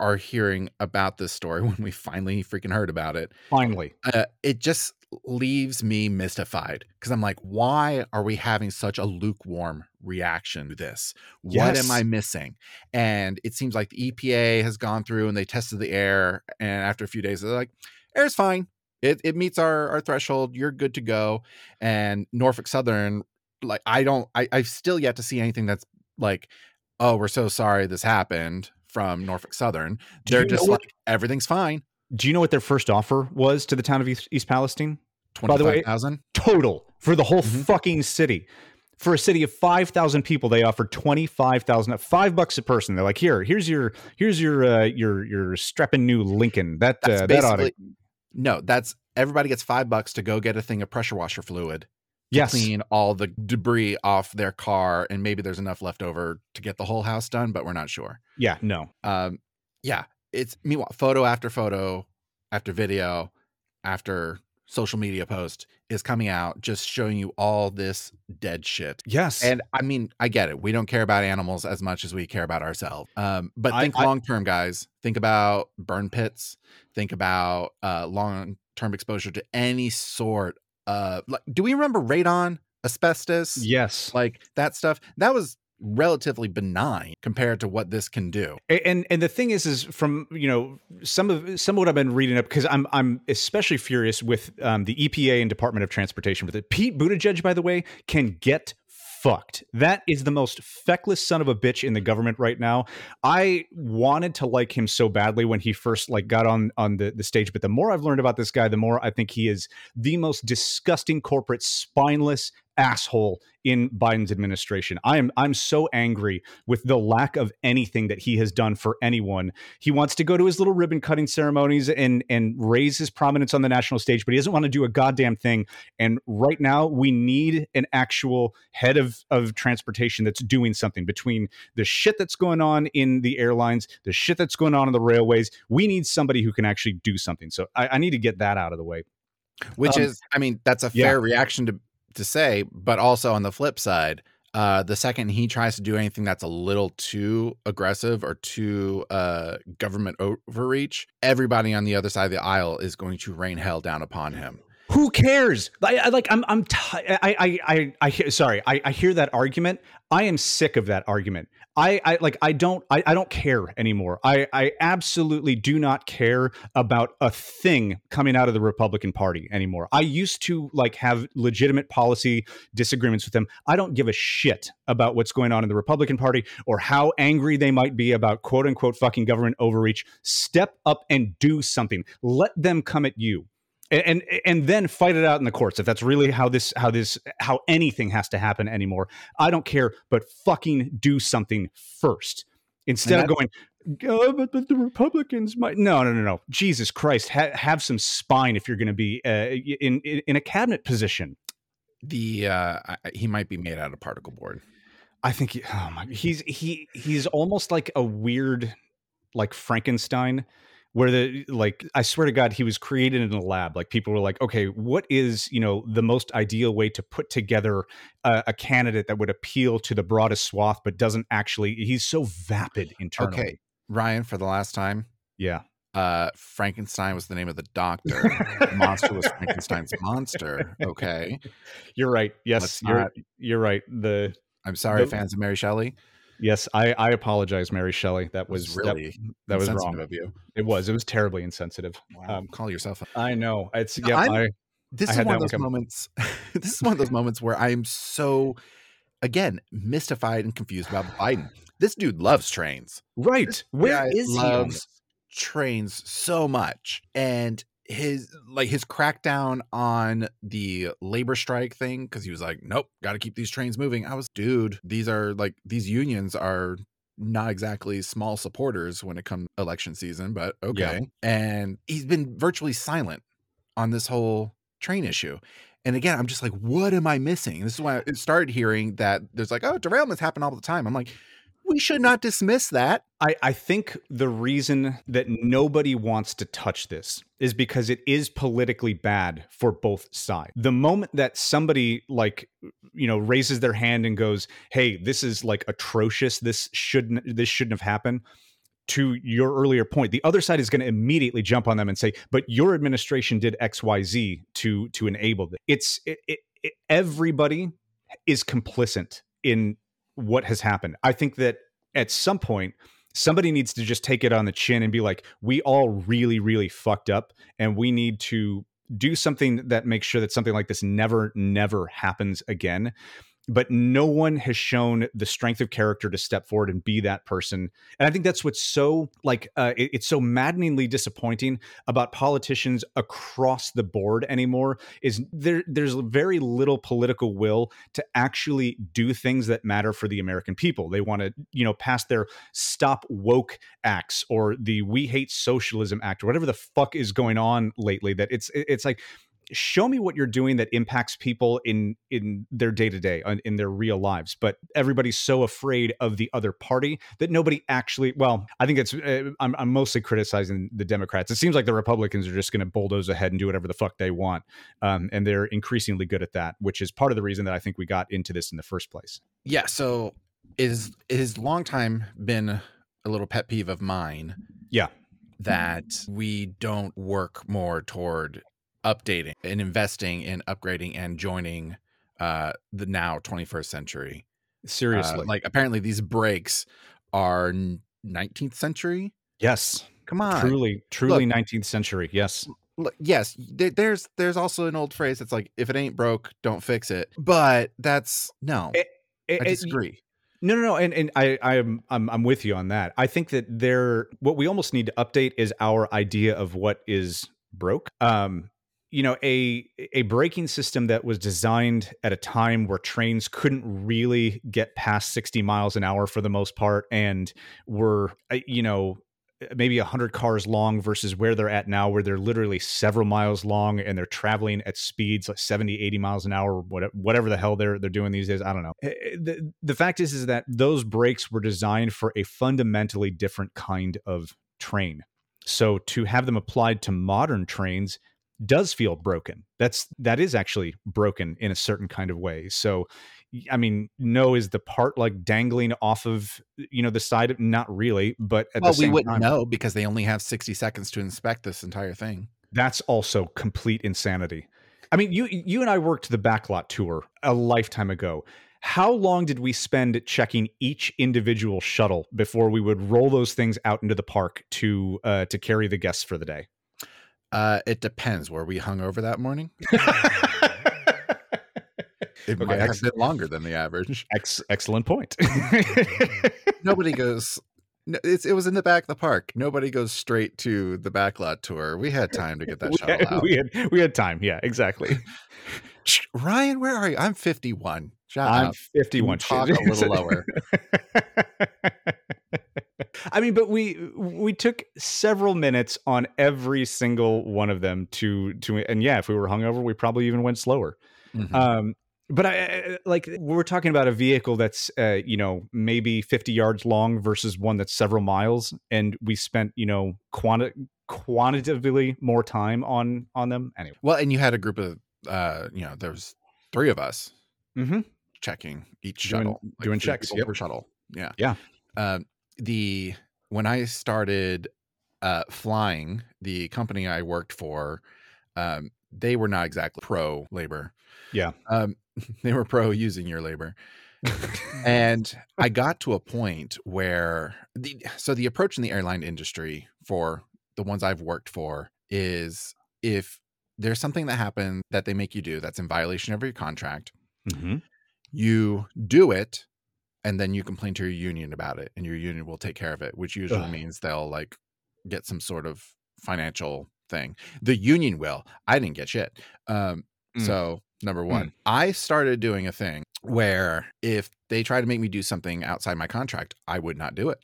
are hearing about this story when we finally freaking heard about it. Finally. Uh, it just leaves me mystified because I'm like, why are we having such a lukewarm reaction to this? Yes. What am I missing? And it seems like the E P A has gone through and they tested the air. And after a few days, they're like, air's fine. It it meets our, our threshold. You're good to go. And Norfolk Southern, like, I don't, I, I've still yet to see anything that's like, oh, we're so sorry this happened from Norfolk Southern. They're just like, what? Everything's fine. Do you know what their first offer was to the town of East, East Palestine? twenty-five thousand dollars total for the whole mm-hmm. fucking city. For a city of five thousand people, they offered twenty-five thousand dollars, five bucks a person. They're like, here, here's your, here's your, uh, your, your strapping new Lincoln. That, that's uh, that ought to. No, that's everybody gets five bucks to go get a thing of pressure washer fluid yes. clean all the debris off their car, and maybe there's enough left over to get the whole house done, but we're not sure. Yeah, no. Um, yeah, it's meanwhile photo after photo, after video, after social media post is coming out, just showing you all this dead shit. Yes. And I mean, I get it. We don't care about animals as much as we care about ourselves. Um, but I, think long term, guys. Think about burn pits. Think about uh, long term exposure to any sort of. Like, do we remember radon, asbestos? Yes. Like that stuff. That was relatively benign compared to what this can do. And and the thing is, is from, you know, some of some of what I've been reading up, because I'm I'm especially furious with um, the E P A and Department of Transportation with it. Pete Buttigieg, by the way, can get fucked. That is the most feckless son of a bitch in the government right now. I wanted to like him so badly when he first like got on on the, the stage, but the more I've learned about this guy, the more I think he is the most disgusting corporate spineless asshole in Biden's administration. I am I'm so angry with the lack of anything that he has done for anyone. He wants to go to his little ribbon cutting ceremonies and and raise his prominence on the national stage, but he doesn't want to do a goddamn thing. And right now we need an actual head of, of transportation that's doing something. Between the shit that's going on in the airlines, the shit that's going on in the railways, we need somebody who can actually do something. So I, I need to get that out of the way. Which um, is, I mean, that's a fair yeah. reaction to to say, but also on the flip side, uh, the second he tries to do anything that's a little too aggressive or too uh, government overreach, everybody on the other side of the aisle is going to rain hell down upon him. Who cares? I, I like I'm I'm t- I I I I hear, sorry. I, I hear that argument. I am sick of that argument. I, I like I don't I, I don't care anymore. I, I absolutely do not care about a thing coming out of the Republican Party anymore. I used to like have legitimate policy disagreements with them. I don't give a shit about what's going on in the Republican Party or how angry they might be about quote unquote fucking government overreach. Step up and do something. Let them come at you. And and then fight it out in the courts if that's really how this how this how anything has to happen anymore. I don't care, but fucking do something first instead of going, oh, but, but the Republicans might. No, no, no, no. Jesus Christ, ha- have some spine if you're going to be uh, in, in in a cabinet position. The uh, he might be made out of particle board. I think he, oh my, he's he he's almost like a weird like Frankenstein. Where the, like, I swear to God, he was created in a lab. Like, people were like, okay, what is, you know, the most ideal way to put together a, a candidate that would appeal to the broadest swath, but doesn't actually, he's so vapid internally. Okay, Ryan, for the last time. Yeah. Uh, Frankenstein was the name of the doctor. Monster was Frankenstein's monster. Okay. You're right. Yes, you're, not, you're right. The I'm sorry, the, fans of Mary Shelley. Yes, I, I apologize, Mary Shelley. That was really that, that was wrong of you. It was. It was terribly insensitive. Wow. Um, Call yourself up. I know. It's yeah. I, this I is one of those welcome. moments. This is one of those moments where I am so, again, mystified and confused about Biden. This dude loves trains, right? Where is he? Loves trains so much, and his like his crackdown on the labor strike thing, because he was like, nope, got to keep these trains moving. I was, dude, these are like these unions are not exactly small supporters when it comes election season, but okay. Yeah. And he's been virtually silent on this whole train issue. And again, I'm just like, what am I missing? This is why I started hearing that there's like, oh, derailments happen all the time. I'm like, we should not dismiss that. I, I think the reason that nobody wants to touch this is because it is politically bad for both sides. The moment that somebody like, you know, raises their hand and goes, hey, this is like atrocious. This shouldn't this shouldn't have happened. To your earlier point, the other side is going to immediately jump on them and say, but your administration did X, Y, Z to to enable this. It's it, it, it, everybody is complicit in what has happened. I think that at some point, somebody needs to just take it on the chin and be like, we all really, really fucked up, and we need to do something that makes sure that something like this never, never happens again. But no one has shown the strength of character to step forward and be that person. And I think that's what's so like, uh, it, it's so maddeningly disappointing about politicians across the board anymore is there, there's very little political will to actually do things that matter for the American people. They want to, you know, pass their stop woke acts or the We Hate Socialism Act or whatever the fuck is going on lately, that it's, it, it's like, show me what you're doing that impacts people in, in their day-to-day, in their real lives. But everybody's so afraid of the other party that nobody actually, well, I think it's, uh, I'm, I'm mostly criticizing the Democrats. It seems like the Republicans are just going to bulldoze ahead and do whatever the fuck they want. Um, and they're increasingly good at that, which is part of the reason that I think we got into this in the first place. Yeah. So it is, it has long time been a little pet peeve of mine. Yeah. That we don't work more toward updating and investing in upgrading and joining uh, the now twenty-first century. Seriously. Uh, like apparently these breaks are nineteenth century. Yes. Come on. Truly, truly look, nineteenth century. Yes. Look, yes. There, there's, there's also an old phrase that's like, if it ain't broke, don't fix it. But that's no, it, it, I disagree. It, No, no, no, and and I I'm I'm I'm with you on that. I think that there, what we almost need to update is our idea of what is broke. Um, you know, a a braking system that was designed at a time where trains couldn't really get past sixty miles an hour for the most part, and were, you know, maybe one hundred cars long versus where they're at now, where they're literally several miles long and they're traveling at speeds like seventy, eighty miles an hour, whatever, whatever the hell they're they're doing these days. I don't know. The, the fact is, is that those brakes were designed for a fundamentally different kind of train. So to have them applied to modern trains does feel broken. That's, that is actually broken in a certain kind of way. So, I mean, no, is the part like dangling off of, you know, the side of, not really, but at well, the same time. Well, we wouldn't time, know because they only have sixty seconds to inspect this entire thing. That's also complete insanity. I mean, you, you and I worked the backlot tour a lifetime ago. How long did we spend checking each individual shuttle before we would roll those things out into the park to, uh, to carry the guests for the day? Uh, it depends. Were we hungover that morning? It okay, might have been longer than the average. Ex- excellent point. Nobody goes. It's, it was in the back of the park. Nobody goes straight to the backlot tour. We had time to get that shuttle had, out. We had we had time. Yeah, exactly. Ryan, where are you? I'm fifty-one. Shut I'm up. fifty-one. Talk a little lower. I mean, but we we took several minutes on every single one of them to to, and yeah, if we were hungover, we probably even went slower. Mm-hmm. Um, but I like we're talking about a vehicle that's, uh, you know, maybe fifty yards long versus one that's several miles. And we spent, you know, quanti- quantitatively more time on on them anyway. Well, and you had a group of, uh, you know, there was three of us mm-hmm. checking each doing, shuttle, like doing checks yep. per shuttle. Yeah. Yeah. Um, the when I started uh, flying, the company I worked for, um, they were not exactly pro labor. Yeah. Um, they were pro using your labor. And I got to a point where the, so the approach in the airline industry for the ones I've worked for is if there's something that happens that they make you do, that's in violation of your contract, mm-hmm. you do it. And then you complain to your union about it and your union will take care of it, which usually Ugh. means they'll like get some sort of financial thing. The union will. I didn't get shit. Um, mm. So number one, mm. I started doing a thing where if they try to make me do something outside my contract, I would not do it.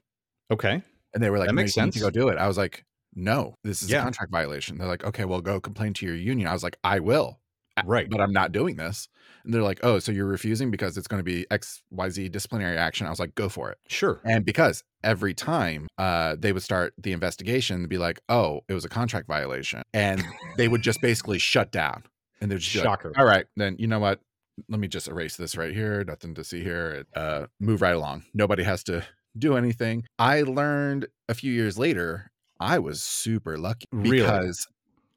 Okay. And they were like, that makes sense. You need to go do it. I was like, no, this is yeah. a contract violation. They're like, okay, well, go complain to your union. I was like, I will. Right. But I'm not doing this. And they're like, oh, so you're refusing because it's going to be X Y Z disciplinary action. I was like, go for it. Sure. And because every time uh, they would start the investigation and be like, oh, it was a contract violation. And they would just basically shut down. And they're just shocker. Like, all right, then you know what? Let me just erase this right here. Nothing to see here. Uh, move right along. Nobody has to do anything. I learned a few years later, I was super lucky because really?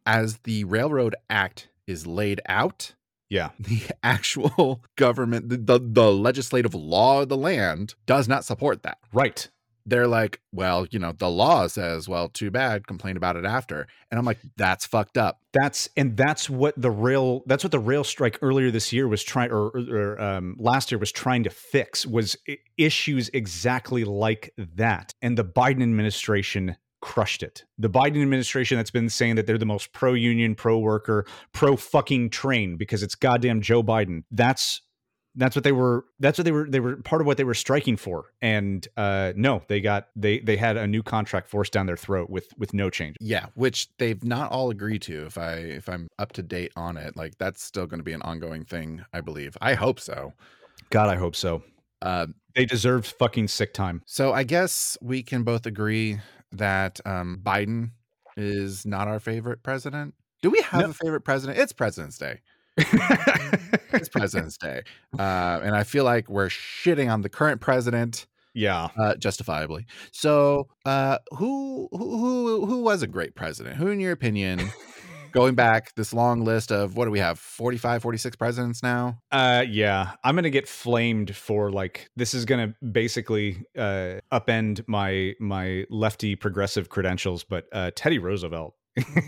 As the Railroad Act is laid out. Yeah. The actual government, the, the, the legislative law of the land does not support that. Right. They're like, well, you know, the law says, well, too bad, complain about it after. And I'm like, that's fucked up. That's, and that's what the rail, that's what the rail strike earlier this year was trying, or, or um, last year was trying to fix, was issues exactly like that. And the Biden administration crushed it. The Biden administration that's been saying that they're the most pro-union, pro-worker, pro-fucking train because it's goddamn Joe Biden. That's that's what they were, that's what they were, they were part of what they were striking for. And uh, no, they got, they, they had a new contract forced down their throat with, with no change. Yeah. Which they've not all agreed to. If I, if I'm up to date on it, like that's still going to be an ongoing thing, I believe. I hope so. God, I hope so. Uh, they deserved fucking sick time. So I guess we can both agree that um, Biden is not our favorite president. Do we have no. a favorite president? It's President's Day. It's President's Day. Uh, and I feel like we're shitting on the current president. Yeah. Uh, justifiably. So uh, who, who, who, who was a great president? Who, in your opinion, going back this long list of, what do we have? forty-five, forty-six presidents now? Uh, yeah. I'm going to get flamed for, like, this is going to basically uh, upend my, my lefty progressive credentials, but uh, Teddy Roosevelt.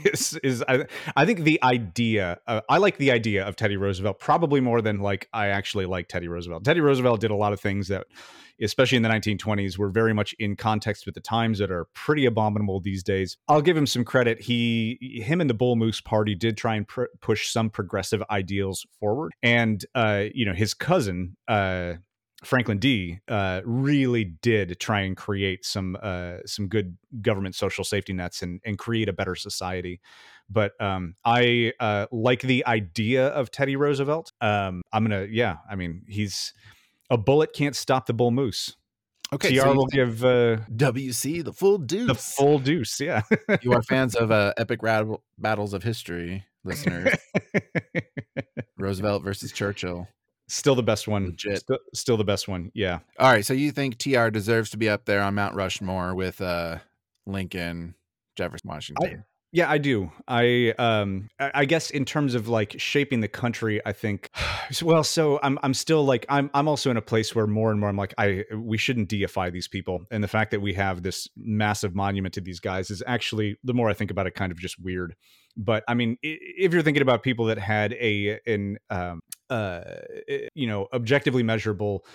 is is I, I think the idea uh, I like the idea of Teddy Roosevelt probably more than like I actually like Teddy Roosevelt. Teddy Roosevelt did a lot of things that, especially in the nineteen twenties, were very much in context with the times that are pretty abominable these days. I'll give him some credit. He, him and the Bull Moose Party did try and pr- push some progressive ideals forward, and uh, you know, his cousin uh, Franklin D. Uh, really did try and create some uh, some good government social safety nets and, and create a better society. But um, I uh, like the idea of Teddy Roosevelt. Um, I'm gonna, yeah. I mean, he's a bullet can't stop the bull moose. Okay, T R so will give uh, W C the full deuce. The full deuce, yeah. You are fans of uh, epic rad- battles of history, listeners. Roosevelt versus Churchill. Still the best one. Legit. Still, still the best one. Yeah. All right. So you think T R deserves to be up there on Mount Rushmore with uh, Lincoln, Jefferson, Washington? I, yeah, I do. I um, I guess in terms of like shaping the country, I think. Well, so I'm I'm still like I'm I'm also in a place where more and more I'm like I we shouldn't deify these people, and the fact that we have this massive monument to these guys is actually, the more I think about it, kind of just weird. But I mean, if you're thinking about people that had a an um, uh, you know, objectively measurable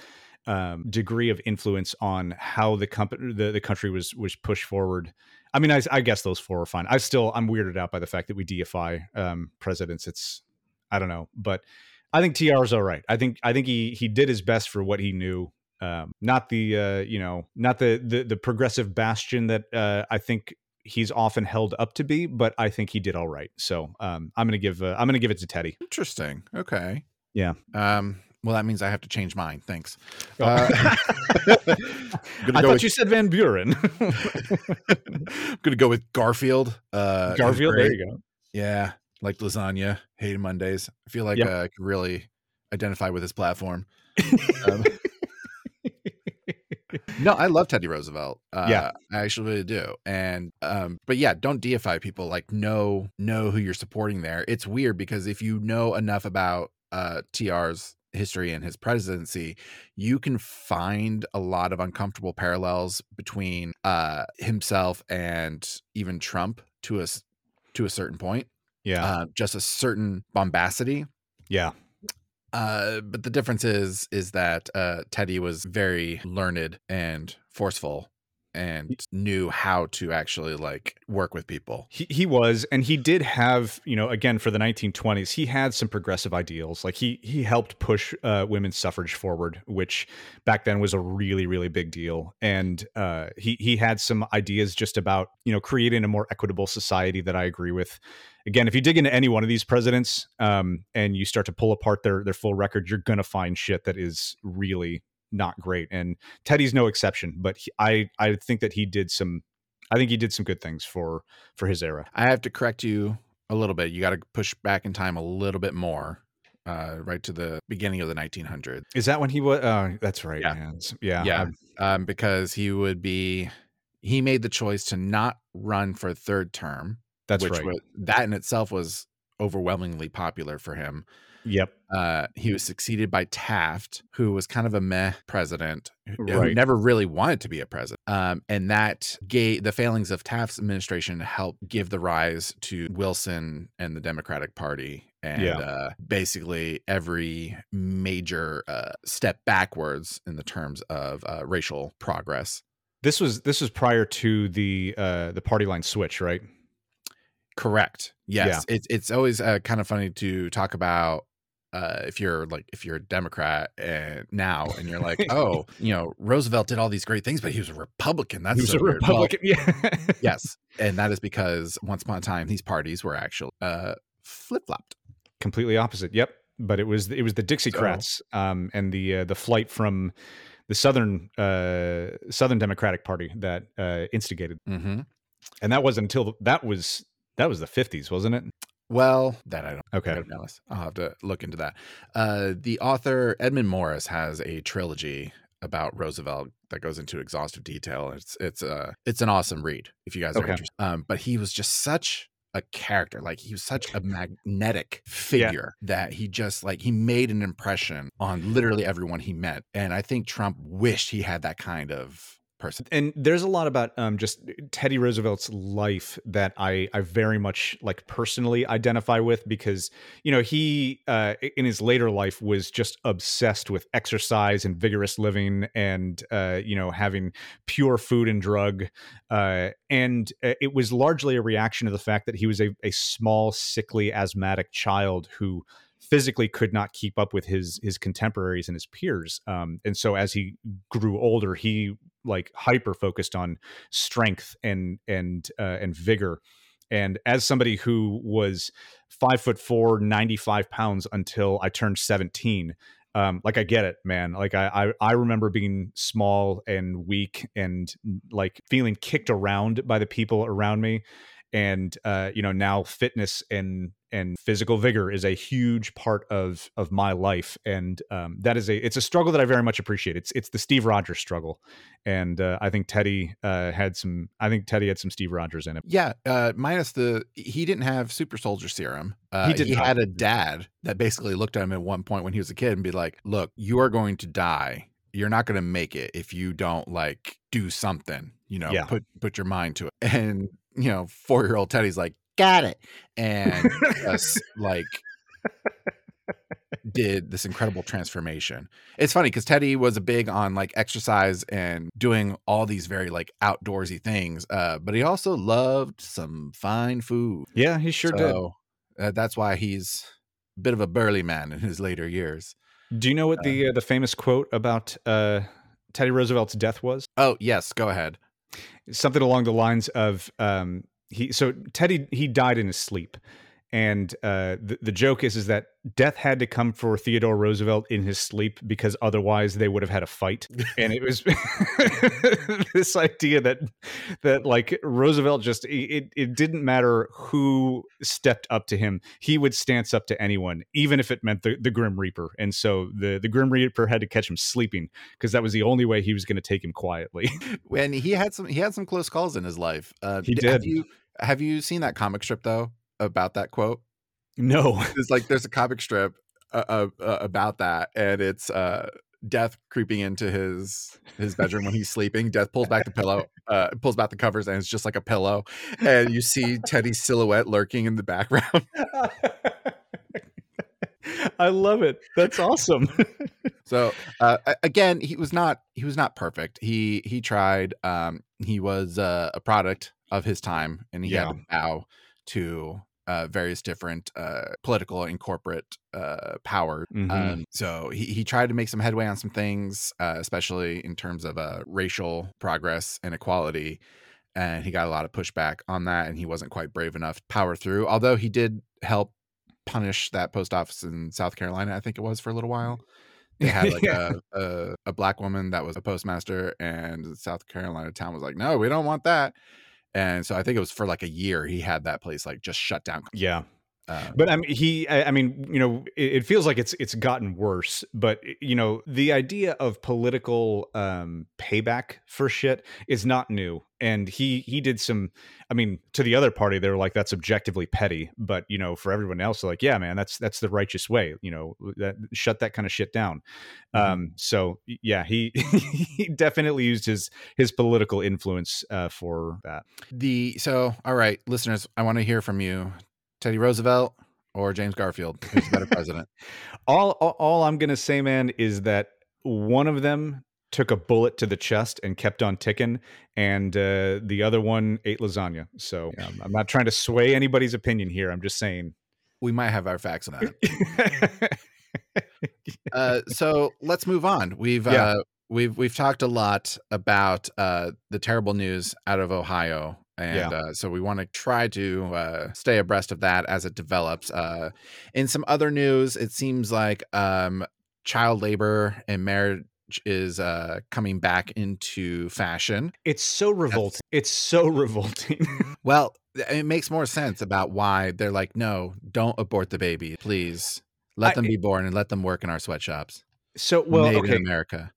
um, degree of influence on how the company, the, the country was was pushed forward. I mean, I, I guess those four are fine. I still I'm weirded out by the fact that we deify um, presidents. It's, I don't know, but I think T R is all right. I think I think he he did his best for what he knew. Um, not the uh, you know, not the the, the progressive bastion that uh, I think he's often held up to be, but I think he did all right. So um, I'm going to give uh, I'm going to give it to Teddy. Interesting. Okay. Yeah. Um, well, that means I have to change mine. Thanks. Oh. Uh, I thought with... you said Van Buren. I'm going to go with Garfield. Uh, Garfield. There you go. Yeah. Like lasagna. Hated Mondays. I feel like yep. uh, I can really identify with his platform. um, No, I love Teddy Roosevelt. Uh, yeah, I actually really do. And um, but yeah, don't deify people. Like know know who you're supporting there. It's weird because if you know enough about uh, T R's history and his presidency, you can find a lot of uncomfortable parallels between uh, himself and even Trump to a to a certain point. Yeah, uh, just a certain bombacity. Yeah. Uh, but the difference is, is that uh, Teddy was very learned and forceful and knew how to actually like work with people. He he was, and he did have, you know, again, for the nineteen twenties, he had some progressive ideals. Like he, he helped push uh, women's suffrage forward, which back then was a really, really big deal. And uh, he, he had some ideas just about, you know, creating a more equitable society that I agree with. Again, if you dig into any one of these presidents um, and you start to pull apart their their full record, you're going to find shit that is really not great. And Teddy's no exception. But he, I, I think that he did some I think he did some good things for for his era. I have to correct you a little bit. You got to push back in time a little bit more. Uh, right to the beginning of the nineteen hundreds. Is that when he was? Uh, that's right. Yeah. Man. Yeah. yeah. Um, because he would be he made the choice to not run for a third term. That's which right. Was, that in itself was overwhelmingly popular for him. Yep. Uh, he was succeeded by Taft, who was kind of a meh president, who, right. who never really wanted to be a president. Um, and that gave the failings of Taft's administration helped give the rise to Wilson and the Democratic Party. And yeah. uh, basically every major uh, step backwards in the terms of uh, racial progress. This was this was prior to the uh, the party line switch, right? Correct. Yes. Yeah. It's it's always uh, kind of funny to talk about uh, if you're like, if you're a Democrat and now, and you're like, oh, you know, Roosevelt did all these great things, but he was a Republican. That's he was so a weird. Republican. Well, yeah. Yes. And that is because once upon a time, these parties were actually uh, flip-flopped. Completely opposite. Yep. But it was, it was the Dixiecrats so, um, and the, uh, the flight from the Southern, uh, Southern Democratic Party that uh, instigated. Mm-hmm. And that was until that was, that was the fifties, wasn't it? Well, that I don't, okay. I don't know. I'll have to look into that. Uh, the author Edmund Morris has a trilogy about Roosevelt that goes into exhaustive detail. It's it's uh, it's an awesome read if you guys okay. are interested. Um, but he was just such a character. Like, he was such a magnetic figure yeah. that he just, like, he made an impression on literally everyone he met. And I think Trump wished he had that kind of person. And there's a lot about um, just Teddy Roosevelt's life that I, I very much like personally identify with, because, you know, he uh, in his later life was just obsessed with exercise and vigorous living and, uh, you know, having pure food and drug. Uh, and it was largely a reaction to the fact that he was a, a small, sickly, asthmatic child who physically could not keep up with his his contemporaries and his peers. Um, and so as he grew older, he like hyper focused on strength and and uh, and vigor. And as somebody who was five foot four, ninety-five pounds until I turned seventeen, um, like I get it, man. Like I, I I remember being small and weak and like feeling kicked around by the people around me. And, uh, you know, now fitness and and physical vigor is a huge part of of my life. And um, that is a it's a struggle that I very much appreciate. It's it's the Steve Rogers struggle. And uh, I think Teddy uh, had some I think Teddy had some Steve Rogers in it. Yeah. Uh, minus the he didn't have super soldier serum. Uh, he did he had a dad that basically looked at him at one point when he was a kid and be like, look, you are going to die. You're not going to make it if you don't like do something, you know, yeah. put put your mind to it. And, you know, four-year-old Teddy's like, got it. And just like did this incredible transformation. It's funny because Teddy was a big on like exercise and doing all these very like outdoorsy things. Uh, but he also loved some fine food. Yeah, he sure so, did. Uh, that's why he's a bit of a burly man in his later years. Do you know what the, uh, the famous quote about uh, Teddy Roosevelt's death was? Oh, yes. Go ahead. Something along the lines of um, he. So Teddy, he died in his sleep. And uh, the, the joke is, is that death had to come for Theodore Roosevelt in his sleep because otherwise they would have had a fight. And it was this idea that that like Roosevelt just it it didn't matter who stepped up to him. He would stance up to anyone, even if it meant the, the Grim Reaper. And so the, the Grim Reaper had to catch him sleeping because that was the only way he was going to take him quietly. And he had some he had some close calls in his life. Uh, he did. Have you, have you seen that comic strip, though? About that quote? No. It's like there's a comic strip uh, uh, about that, and it's uh death creeping into his his bedroom when he's sleeping. Death pulls back the pillow, uh pulls back the covers, and it's just like a pillow, and you see Teddy's silhouette lurking in the background. I love it. That's awesome. So uh, again, he was not he was not perfect. He he tried. Um, he was uh, a product of his time, and he yeah. had to bow to uh, various different uh, political and corporate uh, power. Mm-hmm. Um, so he, he tried to make some headway on some things, uh, especially in terms of uh, racial progress and equality. And he got a lot of pushback on that, and he wasn't quite brave enough to power through, although he did help punish that post office in South Carolina, I think it was, for a little while. They had like yeah. a, a, a black woman that was a postmaster, and South Carolina town was like, no, we don't want that. And so I think it was for like a year he had that place like just shut down. Yeah. Um, but I mean, he, I, I mean, you know, it, it feels like it's, it's gotten worse, but you know, the idea of political um, payback for shit is not new. And he, he did some, I mean, to the other party, they were like, that's objectively petty, but you know, for everyone else, they're like, yeah, man, that's, that's the righteous way, you know, that shut that kind of shit down. Mm-hmm. Um, so yeah, he, he definitely used his, his political influence uh, for that. The, so, all right, listeners, I want to hear from you. Teddy Roosevelt or James Garfield, who's the better president? all, all, all I'm going to say, man, is that one of them took a bullet to the chest and kept on ticking, and uh, the other one ate lasagna. So um, I'm not trying to sway anybody's opinion here. I'm just saying. We might have our facts on that. uh, so let's move on. We've yeah. uh, we've we've talked a lot about uh, the terrible news out of Ohio. And yeah. uh, so we want to try to uh, stay abreast of that as it develops. Uh, in some other news, it seems like um, child labor and marriage is uh, coming back into fashion. It's so revolting. That's... It's so revolting. Well, it makes more sense about why they're like, no, don't abort the baby. Please let I, them be born and let them work in our sweatshops. So, well, Made okay. in America.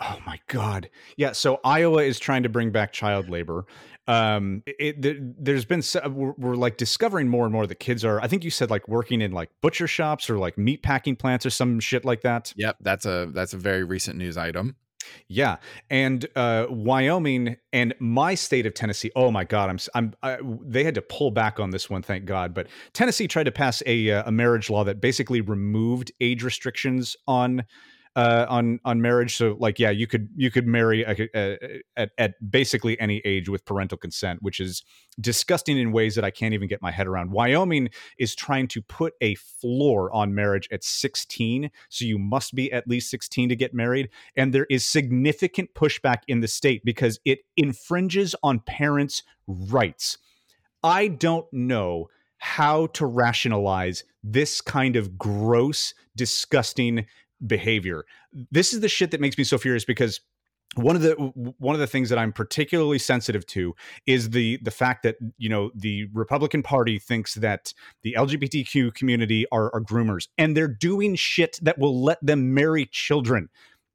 Oh my God. Yeah. So Iowa is trying to bring back child labor. Um, it, it, there's been, we're, we're like discovering more and more that kids are, I think you said like working in like butcher shops or like meat packing plants or some shit like that. Yep. That's a, that's a very recent news item. Yeah. And, uh, Wyoming and my state of Tennessee. Oh my God. I'm, I'm, I, they had to pull back on this one. Thank God. But Tennessee tried to pass a, a marriage law that basically removed age restrictions on, Uh, on on marriage, so like yeah, you could you could marry a, a, a, at basically any age with parental consent, which is disgusting in ways that I can't even get my head around. Wyoming is trying to put a floor on marriage at sixteen, so you must be at least sixteen to get married, and there is significant pushback in the state because it infringes on parents' rights. I don't know how to rationalize this kind of gross, disgusting behavior. This is the shit that makes me so furious, because one of the one of the things that I'm particularly sensitive to is the the fact that, you know, the Republican Party thinks that the L G B T Q community are, are groomers, and they're doing shit that will let them marry children.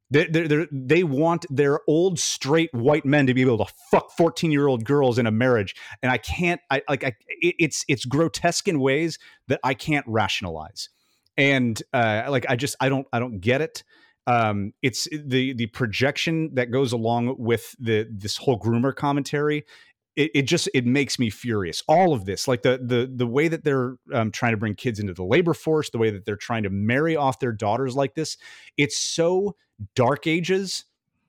They they they want their old straight white men to be able to fuck fourteen-year-old girls in a marriage, and I can't. I like I it's it's grotesque in ways that I can't rationalize. And uh, like, I just, I don't, I don't get it. Um, it's the, the projection that goes along with the, this whole groomer commentary. It, it just, it makes me furious. All of this, like the, the, the way that they're um, trying to bring kids into the labor force, the way that they're trying to marry off their daughters like this. It's so dark ages.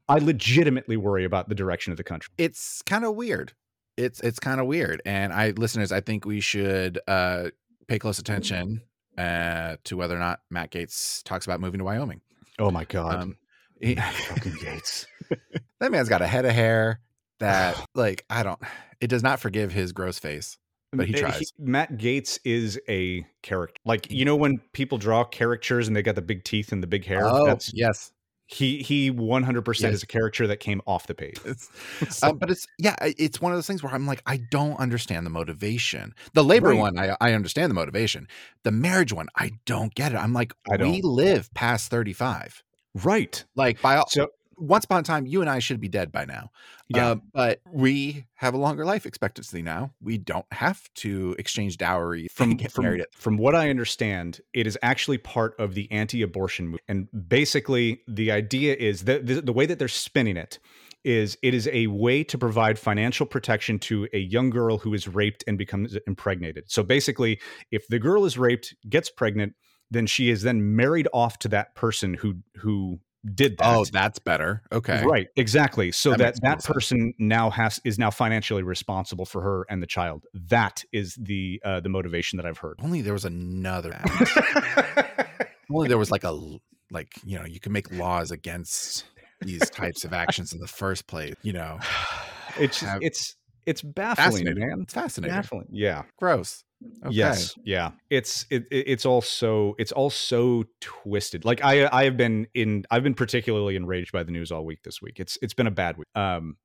I legitimately worry about the direction of the country. It's kind of weird. It's, it's kind of weird. And I, listeners, I think we should uh, pay close attention uh to whether or not Matt Gaetz talks about moving to Wyoming. Oh my God. Um, he, fucking Gaetz. That man's got a head of hair that like, I don't, it does not forgive his gross face, but he tries. He, Matt Gaetz is a character. Like, you know, when people draw caricatures and they got the big teeth and the big hair. Oh, that's, yes. He, he one hundred percent yes. is a character that came off the page. It's, so. um, but it's, yeah, it's one of those things where I'm like, I don't understand the motivation. The labor right. one, I, I understand the motivation. The marriage one, I don't get it. I'm like, I don't. We live past thirty-five. Right. Like by all, so, once upon a time, you and I should be dead by now. Yeah. Uh, but we have a longer life expectancy now. We don't have to exchange dowry from, get from, married at- from what I understand, it is actually part of the anti-abortion movement. And basically the idea is that the, the way that they're spinning it is it is a way to provide financial protection to a young girl who is raped and becomes impregnated. So basically, if the girl is raped, gets pregnant, then she is then married off to that person who, who, did that. Oh, that's better. Okay. Right. Exactly. So that that, that person now has, is now financially responsible for her and the child. That is the, uh, the motivation that I've heard. Only there was another, only there was like a, like, you know, you can make laws against these types of actions in the first place, you know, it's, just, have, it's, it's baffling, man. It's fascinating. Baffling. Yeah. Gross. Okay. Yes. Yeah. It's, it, it's also, it's all so twisted. Like I, I have been in, I've been particularly enraged by the news all week this week. It's, it's been a bad week. Um,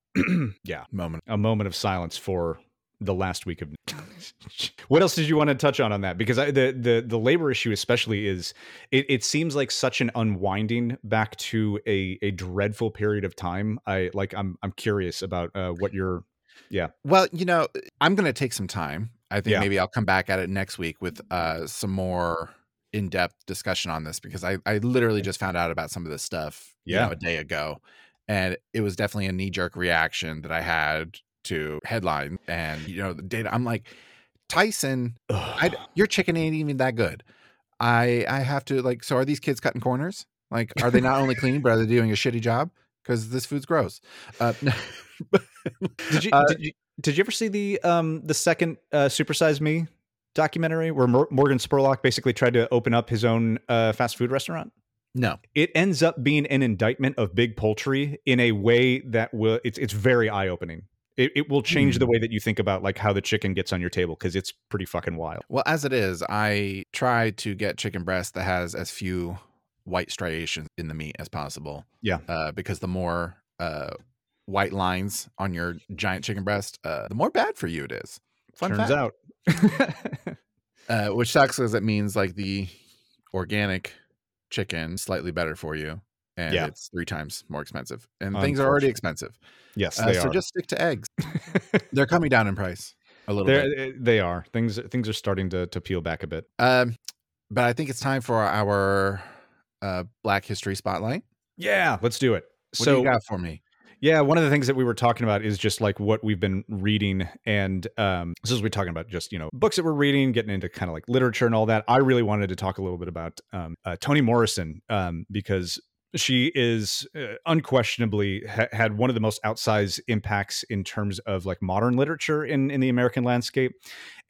yeah. Moment, a moment of silence for the last week of news. What else did you want to touch on on that? Because I, the, the, the labor issue especially is, it, it seems like such an unwinding back to a, a dreadful period of time. I like, I'm, I'm curious about uh, what your, yeah. Well, you know, I'm going to take some time. I think yeah. maybe I'll come back at it next week with uh, some more in-depth discussion on this, because I, I literally just found out about some of this stuff yeah. you know, a day ago. And it was definitely a knee-jerk reaction that I had to headline. And, you know, the data, I'm like, Tyson, I, your chicken ain't even that good. I I have to like, so are these kids cutting corners? Like, are they not only clean, but are they doing a shitty job? Because this food's gross. Uh, did you, uh, did you, Did you ever see the um, the second uh, Super Size Me documentary where Mor- Morgan Spurlock basically tried to open up his own uh, fast food restaurant? No, it ends up being an indictment of big poultry in a way that will it's it's very eye opening. It, it will change mm. the way that you think about like how the chicken gets on your table, because it's pretty fucking wild. Well, as it is, I try to get chicken breast that has as few white striations in the meat as possible. Yeah, uh, because the more uh, white lines on your giant chicken breast, uh, the more bad for you it is. Fun Turns fact. out, uh, which sucks because it means like the organic chicken slightly better for you, and yeah. it's three times more expensive, and things are already expensive. Yes, they uh, so are. Just stick to eggs. They're coming down in price a little They're, bit. They are. Things things are starting to to peel back a bit. Um, but I think it's time for our uh Black History Spotlight. Yeah, let's do it. What so, do you got for me? Yeah, one of the things that we were talking about is just like what we've been reading, and um, this is we're talking about just, you know, books that we're reading, getting into kind of like literature and all that. I really wanted to talk a little bit about um, uh, Toni Morrison um, because she is uh, unquestionably ha- had one of the most outsized impacts in terms of like modern literature in, in the American landscape.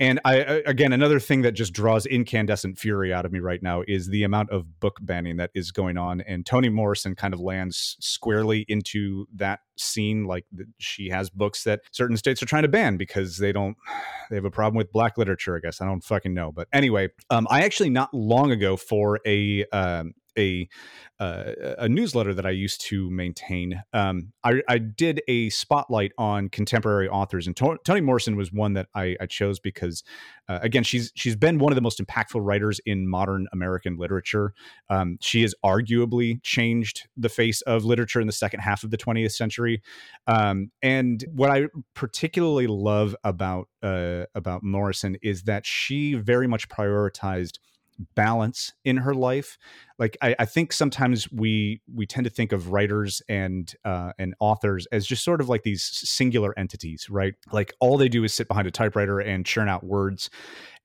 And I, again, another thing that just draws incandescent fury out of me right now is the amount of book banning that is going on. And Toni Morrison kind of lands squarely into that scene. Like she has books that certain states are trying to ban because they don't, they have a problem with black literature, I guess. I don't fucking know. But anyway, um, I actually not long ago for a, um, A, uh, a newsletter that I used to maintain. Um, I, I did a spotlight on contemporary authors, and to- Toni Morrison was one that I, I chose because, uh, again, she's she's been one of the most impactful writers in modern American literature. Um, she has arguably changed the face of literature in the second half of the twentieth century. Um, and what I particularly love about uh, about Morrison is that she very much prioritized balance in her life. Like I, I think sometimes we we tend to think of writers and uh, and authors as just sort of like these singular entities, right? Like all they do is sit behind a typewriter and churn out words,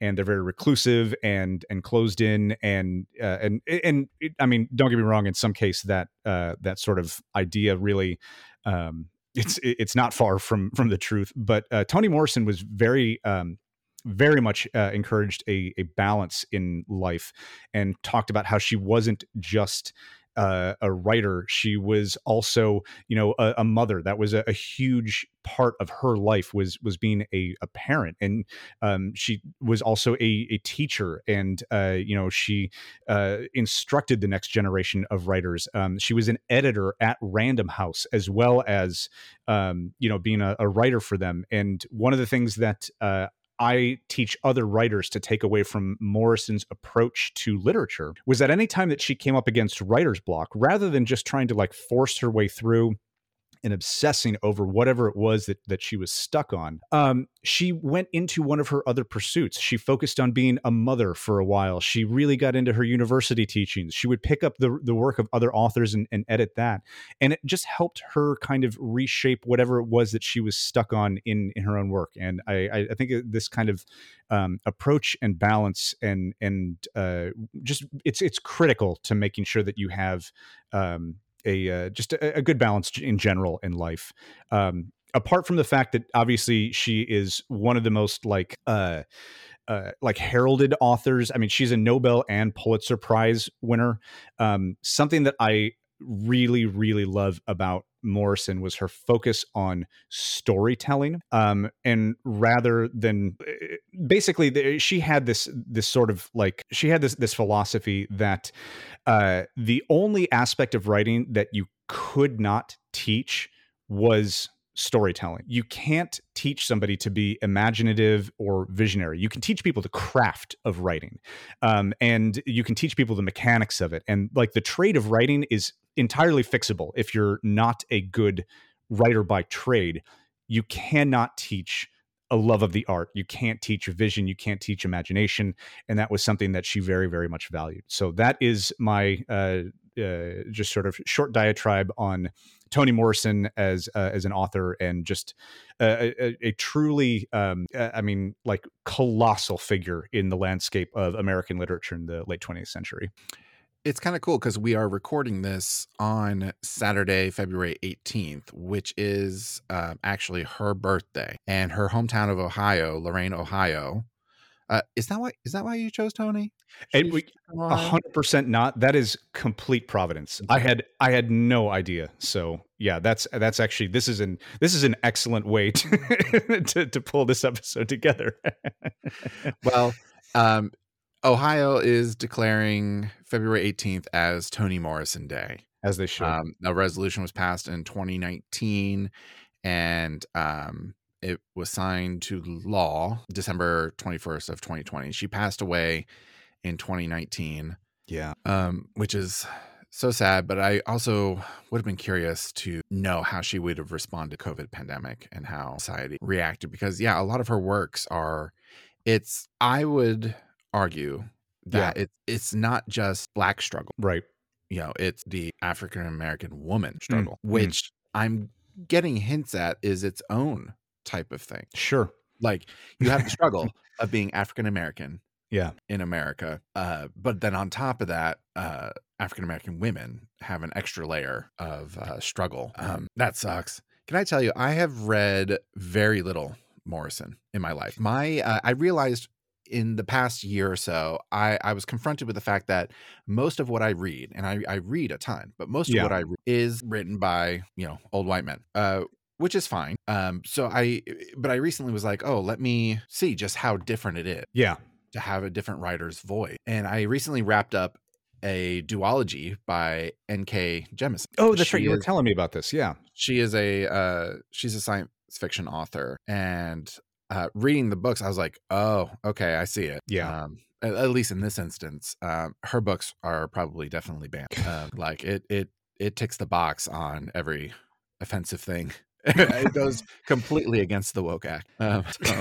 and they're very reclusive and and closed in, and uh, and and it, I mean, don't get me wrong. In some case, that uh, that sort of idea really. Um, it's it's not far from from the truth. But uh, Toni Morrison was very. Um, very much uh, encouraged a, a balance in life, and talked about how she wasn't just uh, a writer. She was also, you know, a, a mother. That was a, a huge part of her life, was, was being a, a parent. And um, she was also a, a teacher, and, uh, you know, she uh, instructed the next generation of writers. Um, she was an editor at Random House, as well as, um, you know, being a, a writer for them. And one of the things that, uh, I teach other writers to take away from Morrison's approach to literature was that any time that she came up against writer's block, rather than just trying to like force her way through and obsessing over whatever it was that, that she was stuck on, um, she went into one of her other pursuits. She focused on being a mother for a while. She really got into her university teachings. She would pick up the, the work of other authors and, and edit that. And it just helped her kind of reshape whatever it was that she was stuck on in, in her own work. And I, I think this kind of um, approach and balance and, and uh, just it's, it's critical to making sure that you have um, a uh, just a, a good balance in general in life. Um, apart from the fact that obviously she is one of the most like uh, uh, like heralded authors. I mean, she's a Nobel and Pulitzer Prize winner. Um, something that I really, really love about Morrison was her focus on storytelling. Um, and rather than basically the, she had this, this sort of like, she had this, this philosophy that uh, the only aspect of writing that you could not teach was storytelling. You can't teach somebody to be imaginative or visionary. You can teach people the craft of writing. Um, and you can teach people the mechanics of it. And like the trade of writing is entirely fixable. If you're not a good writer by trade, you cannot teach a love of the art. You can't teach vision. You can't teach imagination. And that was something that she very, very much valued. So that is my uh, uh, just sort of short diatribe on Toni Morrison as uh, as an author, and just uh, a, a truly, um, I mean, like colossal figure in the landscape of American literature in the late twentieth century. It's kind of cool because we are recording this on Saturday, February eighteenth, which is um, actually her birthday, and her hometown of Ohio, Lorain, Ohio, Uh, is that why? Is that why you chose Toni? A hundred percent not. That is complete providence. I had I had no idea. So yeah, that's that's actually this is an this is an excellent way to to, to pull this episode together. Well, um, Ohio is declaring February eighteenth as Toni Morrison Day, as they should. Um, a resolution was passed in twenty nineteen, and um. It was signed to law December twenty-first of twenty twenty. She passed away in twenty nineteen. Yeah. Um, which is so sad, but I also would have been curious to know how she would have responded to COVID pandemic and how society reacted, because yeah, a lot of her works are, it's, I would argue that yeah. it, it's not just Black struggle. Right. You know, it's the African-American woman struggle, mm. which mm. I'm getting hints at is its own type of thing. Sure. Like you have the struggle of being African-American yeah in America, uh but then on top of that, uh African-American women have an extra layer of uh struggle. Um that sucks. Can I tell you, I have read very little Morrison in my life. My uh, I realized in the past year or so, I, I was confronted with the fact that most of what I read, and I, I read a ton, but most yeah. of what I read is written by, you know, old white men. Uh Which is fine. Um, so I, but I recently was like, oh, let me see just how different it is. Yeah. To have a different writer's voice. And I recently wrapped up a duology by N K Jemisin. Oh, that's she right. You is, were telling me about this. Yeah. She is a, uh, she's a science fiction author, and uh, reading the books, I was like, oh, okay, I see it. Yeah. Um, at, at least in this instance, um, her books are probably definitely banned. um, like it, it, it ticks the box on every offensive thing. It goes completely against the woke act. Um, so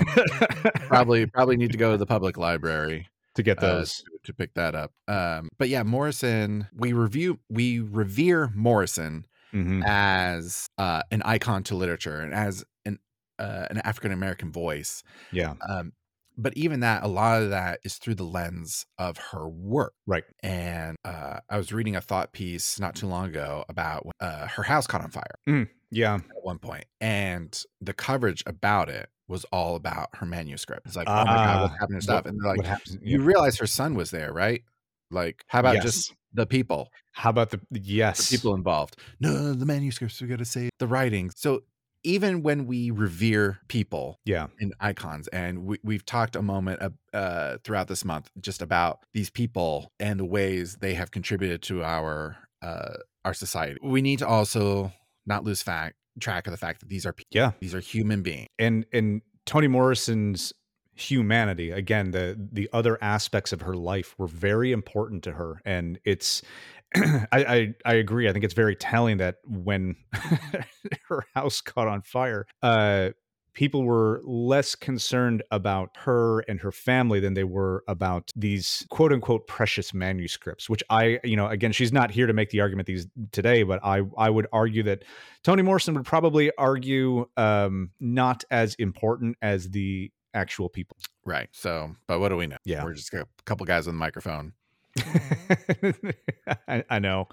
probably probably need to go to the public library to get those, uh, to pick that up. Um, but yeah, Morrison, we review we revere Morrison mm-hmm. as uh, an icon to literature and as an uh, an African-American voice. Yeah. Um, but even that, a lot of that is through the lens of her work. Right. And uh, I was reading a thought piece not too long ago about uh, her house caught on fire. Mm. Yeah. At one point. And the coverage about it was all about her manuscript. It's like, uh, oh my God, what happened to stuff? And they're like, you yeah. realize her son was there, right? Like, how about yes. just the people? How about the, yes. the people involved? No, no, no, the manuscripts, we got to say the writing. So even when we revere people yeah. and icons, and we, we've talked a moment of, uh, throughout this month just about these people and the ways they have contributed to our uh, our society, we need to also not lose fact track of the fact that these are people. Yeah. These are human beings. And and Toni Morrison's humanity, again, the the other aspects of her life were very important to her. And it's I, I I agree. I think it's very telling that when her house caught on fire, uh people were less concerned about her and her family than they were about these quote unquote precious manuscripts, which I, you know, again, she's not here to make the argument these today, but I, I would argue that Toni Morrison would probably argue um, not as important as the actual people. Right. So, but what do we know? Yeah. We're just a couple guys with a microphone. I, I know.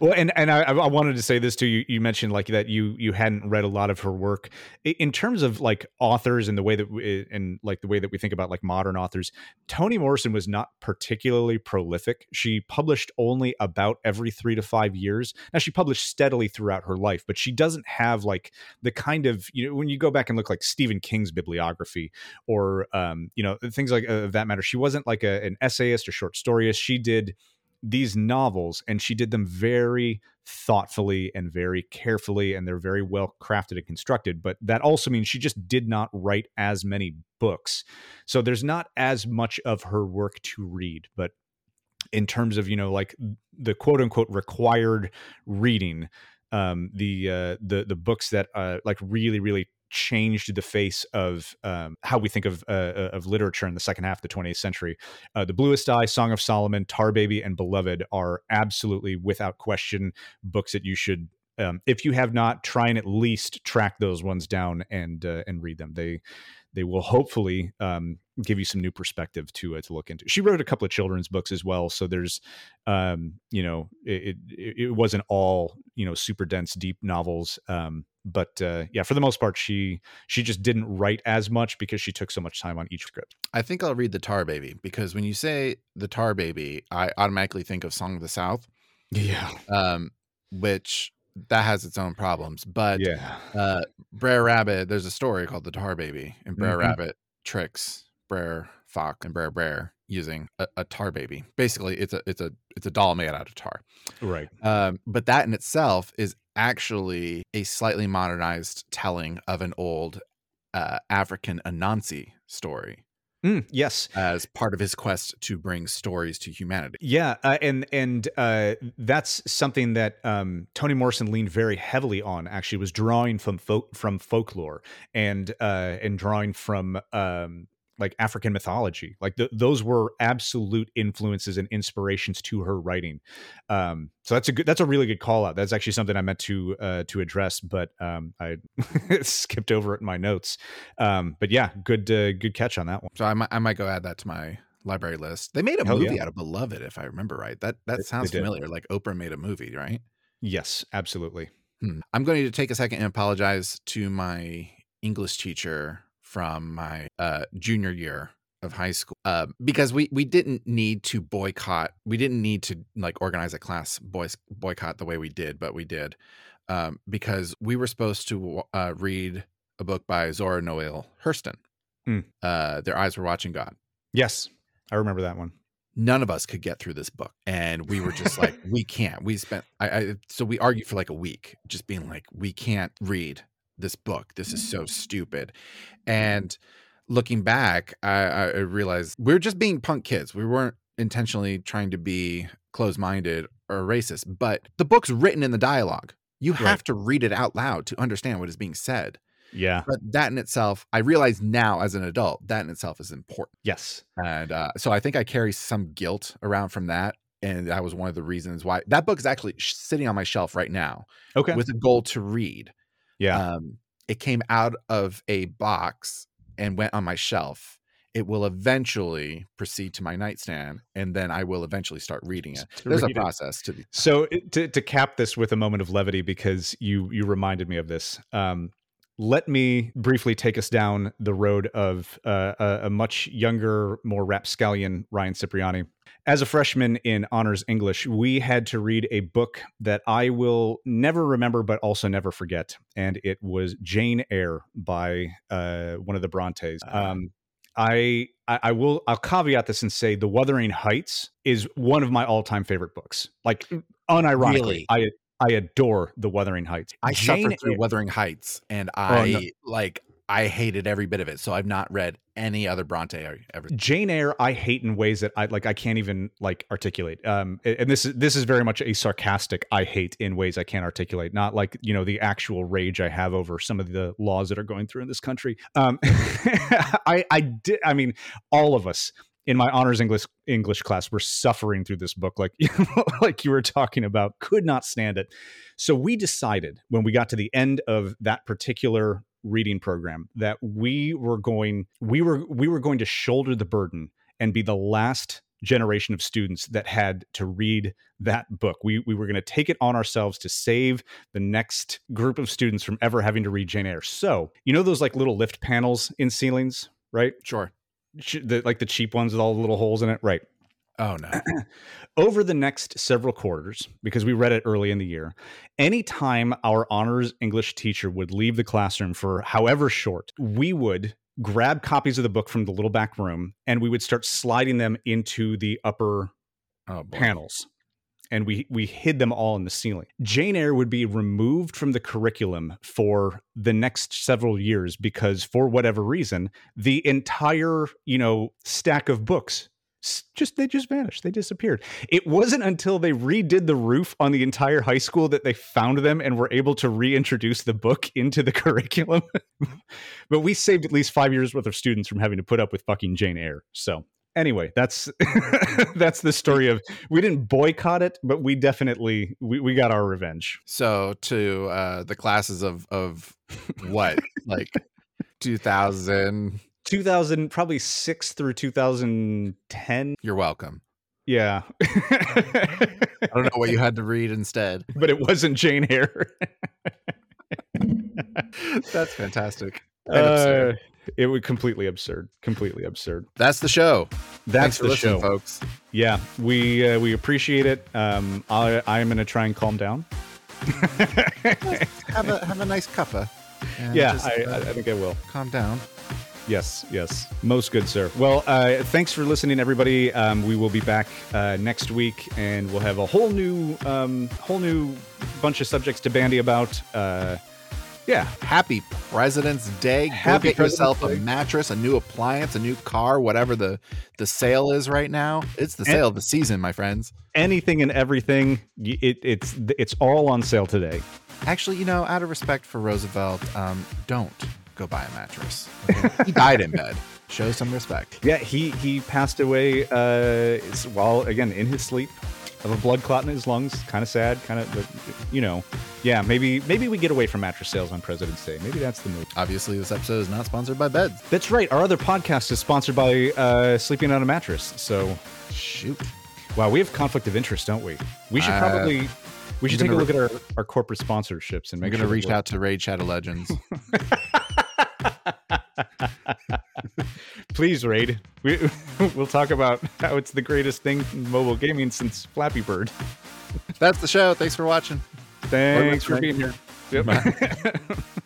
Well, and and I, I wanted to say this too. You, you mentioned like that you you hadn't read a lot of her work in terms of like authors and the way that we, and like the way that we think about like modern authors. Toni Morrison was not particularly prolific. She published only about every three to five years. Now she published steadily throughout her life, but she doesn't have like the kind of, you know, when you go back and look like Stephen King's bibliography or um you know things like uh, of that matter. She wasn't like a, an essayist or short storyist. She did these novels, and she did them very thoughtfully and very carefully, and they're very well crafted and constructed. But that also means she just did not write as many books. So there's not as much of her work to read, but in terms of, you know, like the quote unquote required reading, um, the, uh, the, the books that, uh, like really, really changed the face of um, how we think of uh, of literature in the second half of the twentieth century. Uh, The Bluest Eye, Song of Solomon, Tar Baby, and Beloved are absolutely, without question, books that you should, um, if you have not, try and at least track those ones down and uh, and read them. They they will hopefully um, give you some new perspective to uh, to look into. She wrote a couple of children's books as well, so there's, um, you know, it, it it wasn't all, you know, super dense, deep novels. Um, But uh, yeah, for the most part, she she just didn't write as much because she took so much time on each script. I think I'll read The Tar Baby, because when you say The Tar Baby, I automatically think of Song of the South. Yeah. Um, which that has its own problems. But yeah. uh, Brer Rabbit, there's a story called The Tar Baby, and Brer mm-hmm. Rabbit tricks Brer Fock and Brer Brer using a, a tar baby. Basically, it's a it's a it's a doll made out of tar. Right. Um, but that in itself is actually a slightly modernized telling of an old uh, African Anansi story. Mm, yes. As part of his quest to bring stories to humanity. Yeah. Uh, and and uh, that's something that um, Toni Morrison leaned very heavily on, actually, was drawing from fo- from folklore and uh, and drawing from um, like African mythology. Like th- those were absolute influences and inspirations to her writing. Um, so that's a good, that's a really good call out. That's actually something I meant to, uh, to address, but, um, I skipped over it in my notes. Um, but yeah, good, uh, good catch on that one. So I might, I might go add that to my library list. They made a Hell movie yeah. out of Beloved, if I remember right. That, that they, sounds they familiar. Like Oprah made a movie, right? Yes, absolutely. Hmm. I'm going to take a second and apologize to my English teacher from my uh, junior year of high school, uh, because we, we didn't need to boycott. We didn't need to like organize a class boy, boycott the way we did, but we did um, because we were supposed to uh, read a book by Zora Neale Hurston. Mm. Uh, Their Eyes Were Watching God. Yes, I remember that one. None of us could get through this book. And we were just like, we can't. We spent, I, I so we argued for like a week, just being like, we can't read this book. This is so stupid. And looking back, I, I realized we were just being punk kids. We weren't intentionally trying to be closed-minded or racist, but the book's written in the dialogue. You have right. to read it out loud to understand what is being said. Yeah. But that in itself, I realize now as an adult, that in itself is important. Yes. And uh, so I think I carry some guilt around from that. And that was one of the reasons why that book is actually sitting on my shelf right now. Okay. With a goal to read. Yeah, um, it came out of a box and went on my shelf. It will eventually proceed to my nightstand, and then I will eventually start reading it. There's read a process it. to be. So to, to cap this with a moment of levity, because you you reminded me of this. Um, let me briefly take us down the road of uh, a, a much younger, more rapscallion Ryan Cipriani. As a freshman in honors English, we had to read a book that I will never remember, but also never forget. And it was Jane Eyre by uh, one of the Brontes. Um, I, I I will I'll caveat this and say The Wuthering Heights is one of my all time favorite books. Like unironically, really? I I adore The Wuthering Heights. I Jane suffered through Eyre. Wuthering Heights, and I oh, no. like. I hated every bit of it. So I've not read any other Bronte ever. Jane Eyre, I hate in ways that I like, I can't even like articulate. Um, and this is, this is very much a sarcastic, I hate in ways I can't articulate, not like, you know, the actual rage I have over some of the laws that are going through in this country. Um, I, I did. I mean, all of us in my honors English, English class were suffering through this book. Like, like you were talking about, could not stand it. So we decided when we got to the end of that particular reading program that we were going we were we were going to shoulder the burden and be the last generation of students that had to read that book. We we were going to take it on ourselves to save the next group of students from ever having to read Jane Eyre. So, you know those like little lift panels in ceilings, right? Sure. The, like the cheap ones with all the little holes in it, right? Oh, no. Over the next several quarters, because we read it early in the year, anytime our honors English teacher would leave the classroom for however short, we would grab copies of the book from the little back room and we would start sliding them into the upper oh, panels. And we, we hid them all in the ceiling. Jane Eyre would be removed from the curriculum for the next several years because for whatever reason, the entire, you know, stack of books just they just vanished. They disappeared. It wasn't until they redid the roof on the entire high school that they found them and were able to reintroduce the book into the curriculum. But we saved at least five years worth of students from having to put up with fucking Jane Eyre. So anyway, that's that's the story of we didn't boycott it, but we definitely we, we got our revenge. So to uh, the classes of of what, like two thousand two thousand probably six through two thousand ten. You're welcome. Yeah. I don't know what you had to read instead. But it wasn't Jane Eyre. That's fantastic. Uh, it would completely absurd, completely absurd. That's the show. That's Thanks the show, folks. Yeah, we uh, we appreciate it. Um, I I am gonna try and calm down. have a have a nice cuppa. Yeah, just, I, uh, I think I will. Calm down. Yes, yes. Most good, sir. Well, uh, thanks for listening, everybody. Um, we will be back uh, next week, and we'll have a whole new, um, whole new bunch of subjects to bandy about. Uh, yeah. Happy President's Day. Happy Go get President's yourself a mattress, a new appliance, a new car, whatever the, the sale is right now. It's the sale and, of the season, my friends. Anything and everything. It, it's it's all on sale today. Actually, you know, out of respect for Roosevelt, um, don't. Go buy a mattress. Okay. He died in bed. Show some respect. Yeah, he he passed away uh, while, again, in his sleep of a blood clot in his lungs. Kind of sad. Kind of, you know. Yeah, maybe maybe we get away from mattress sales on President's Day. Maybe that's the move. Obviously, this episode is not sponsored by beds. That's right. Our other podcast is sponsored by uh, sleeping on a mattress. So, shoot. Wow, we have conflict of interest, don't we? We should uh, probably... We should take a look re- at our, our corporate sponsorships and make we're sure. We're going to reach out to Raid Shadow Legends. Please, Raid. We, we'll talk about how it's the greatest thing in mobile gaming since Flappy Bird. That's the show. Thanks for watching. Thanks, Thanks for being here. Yep.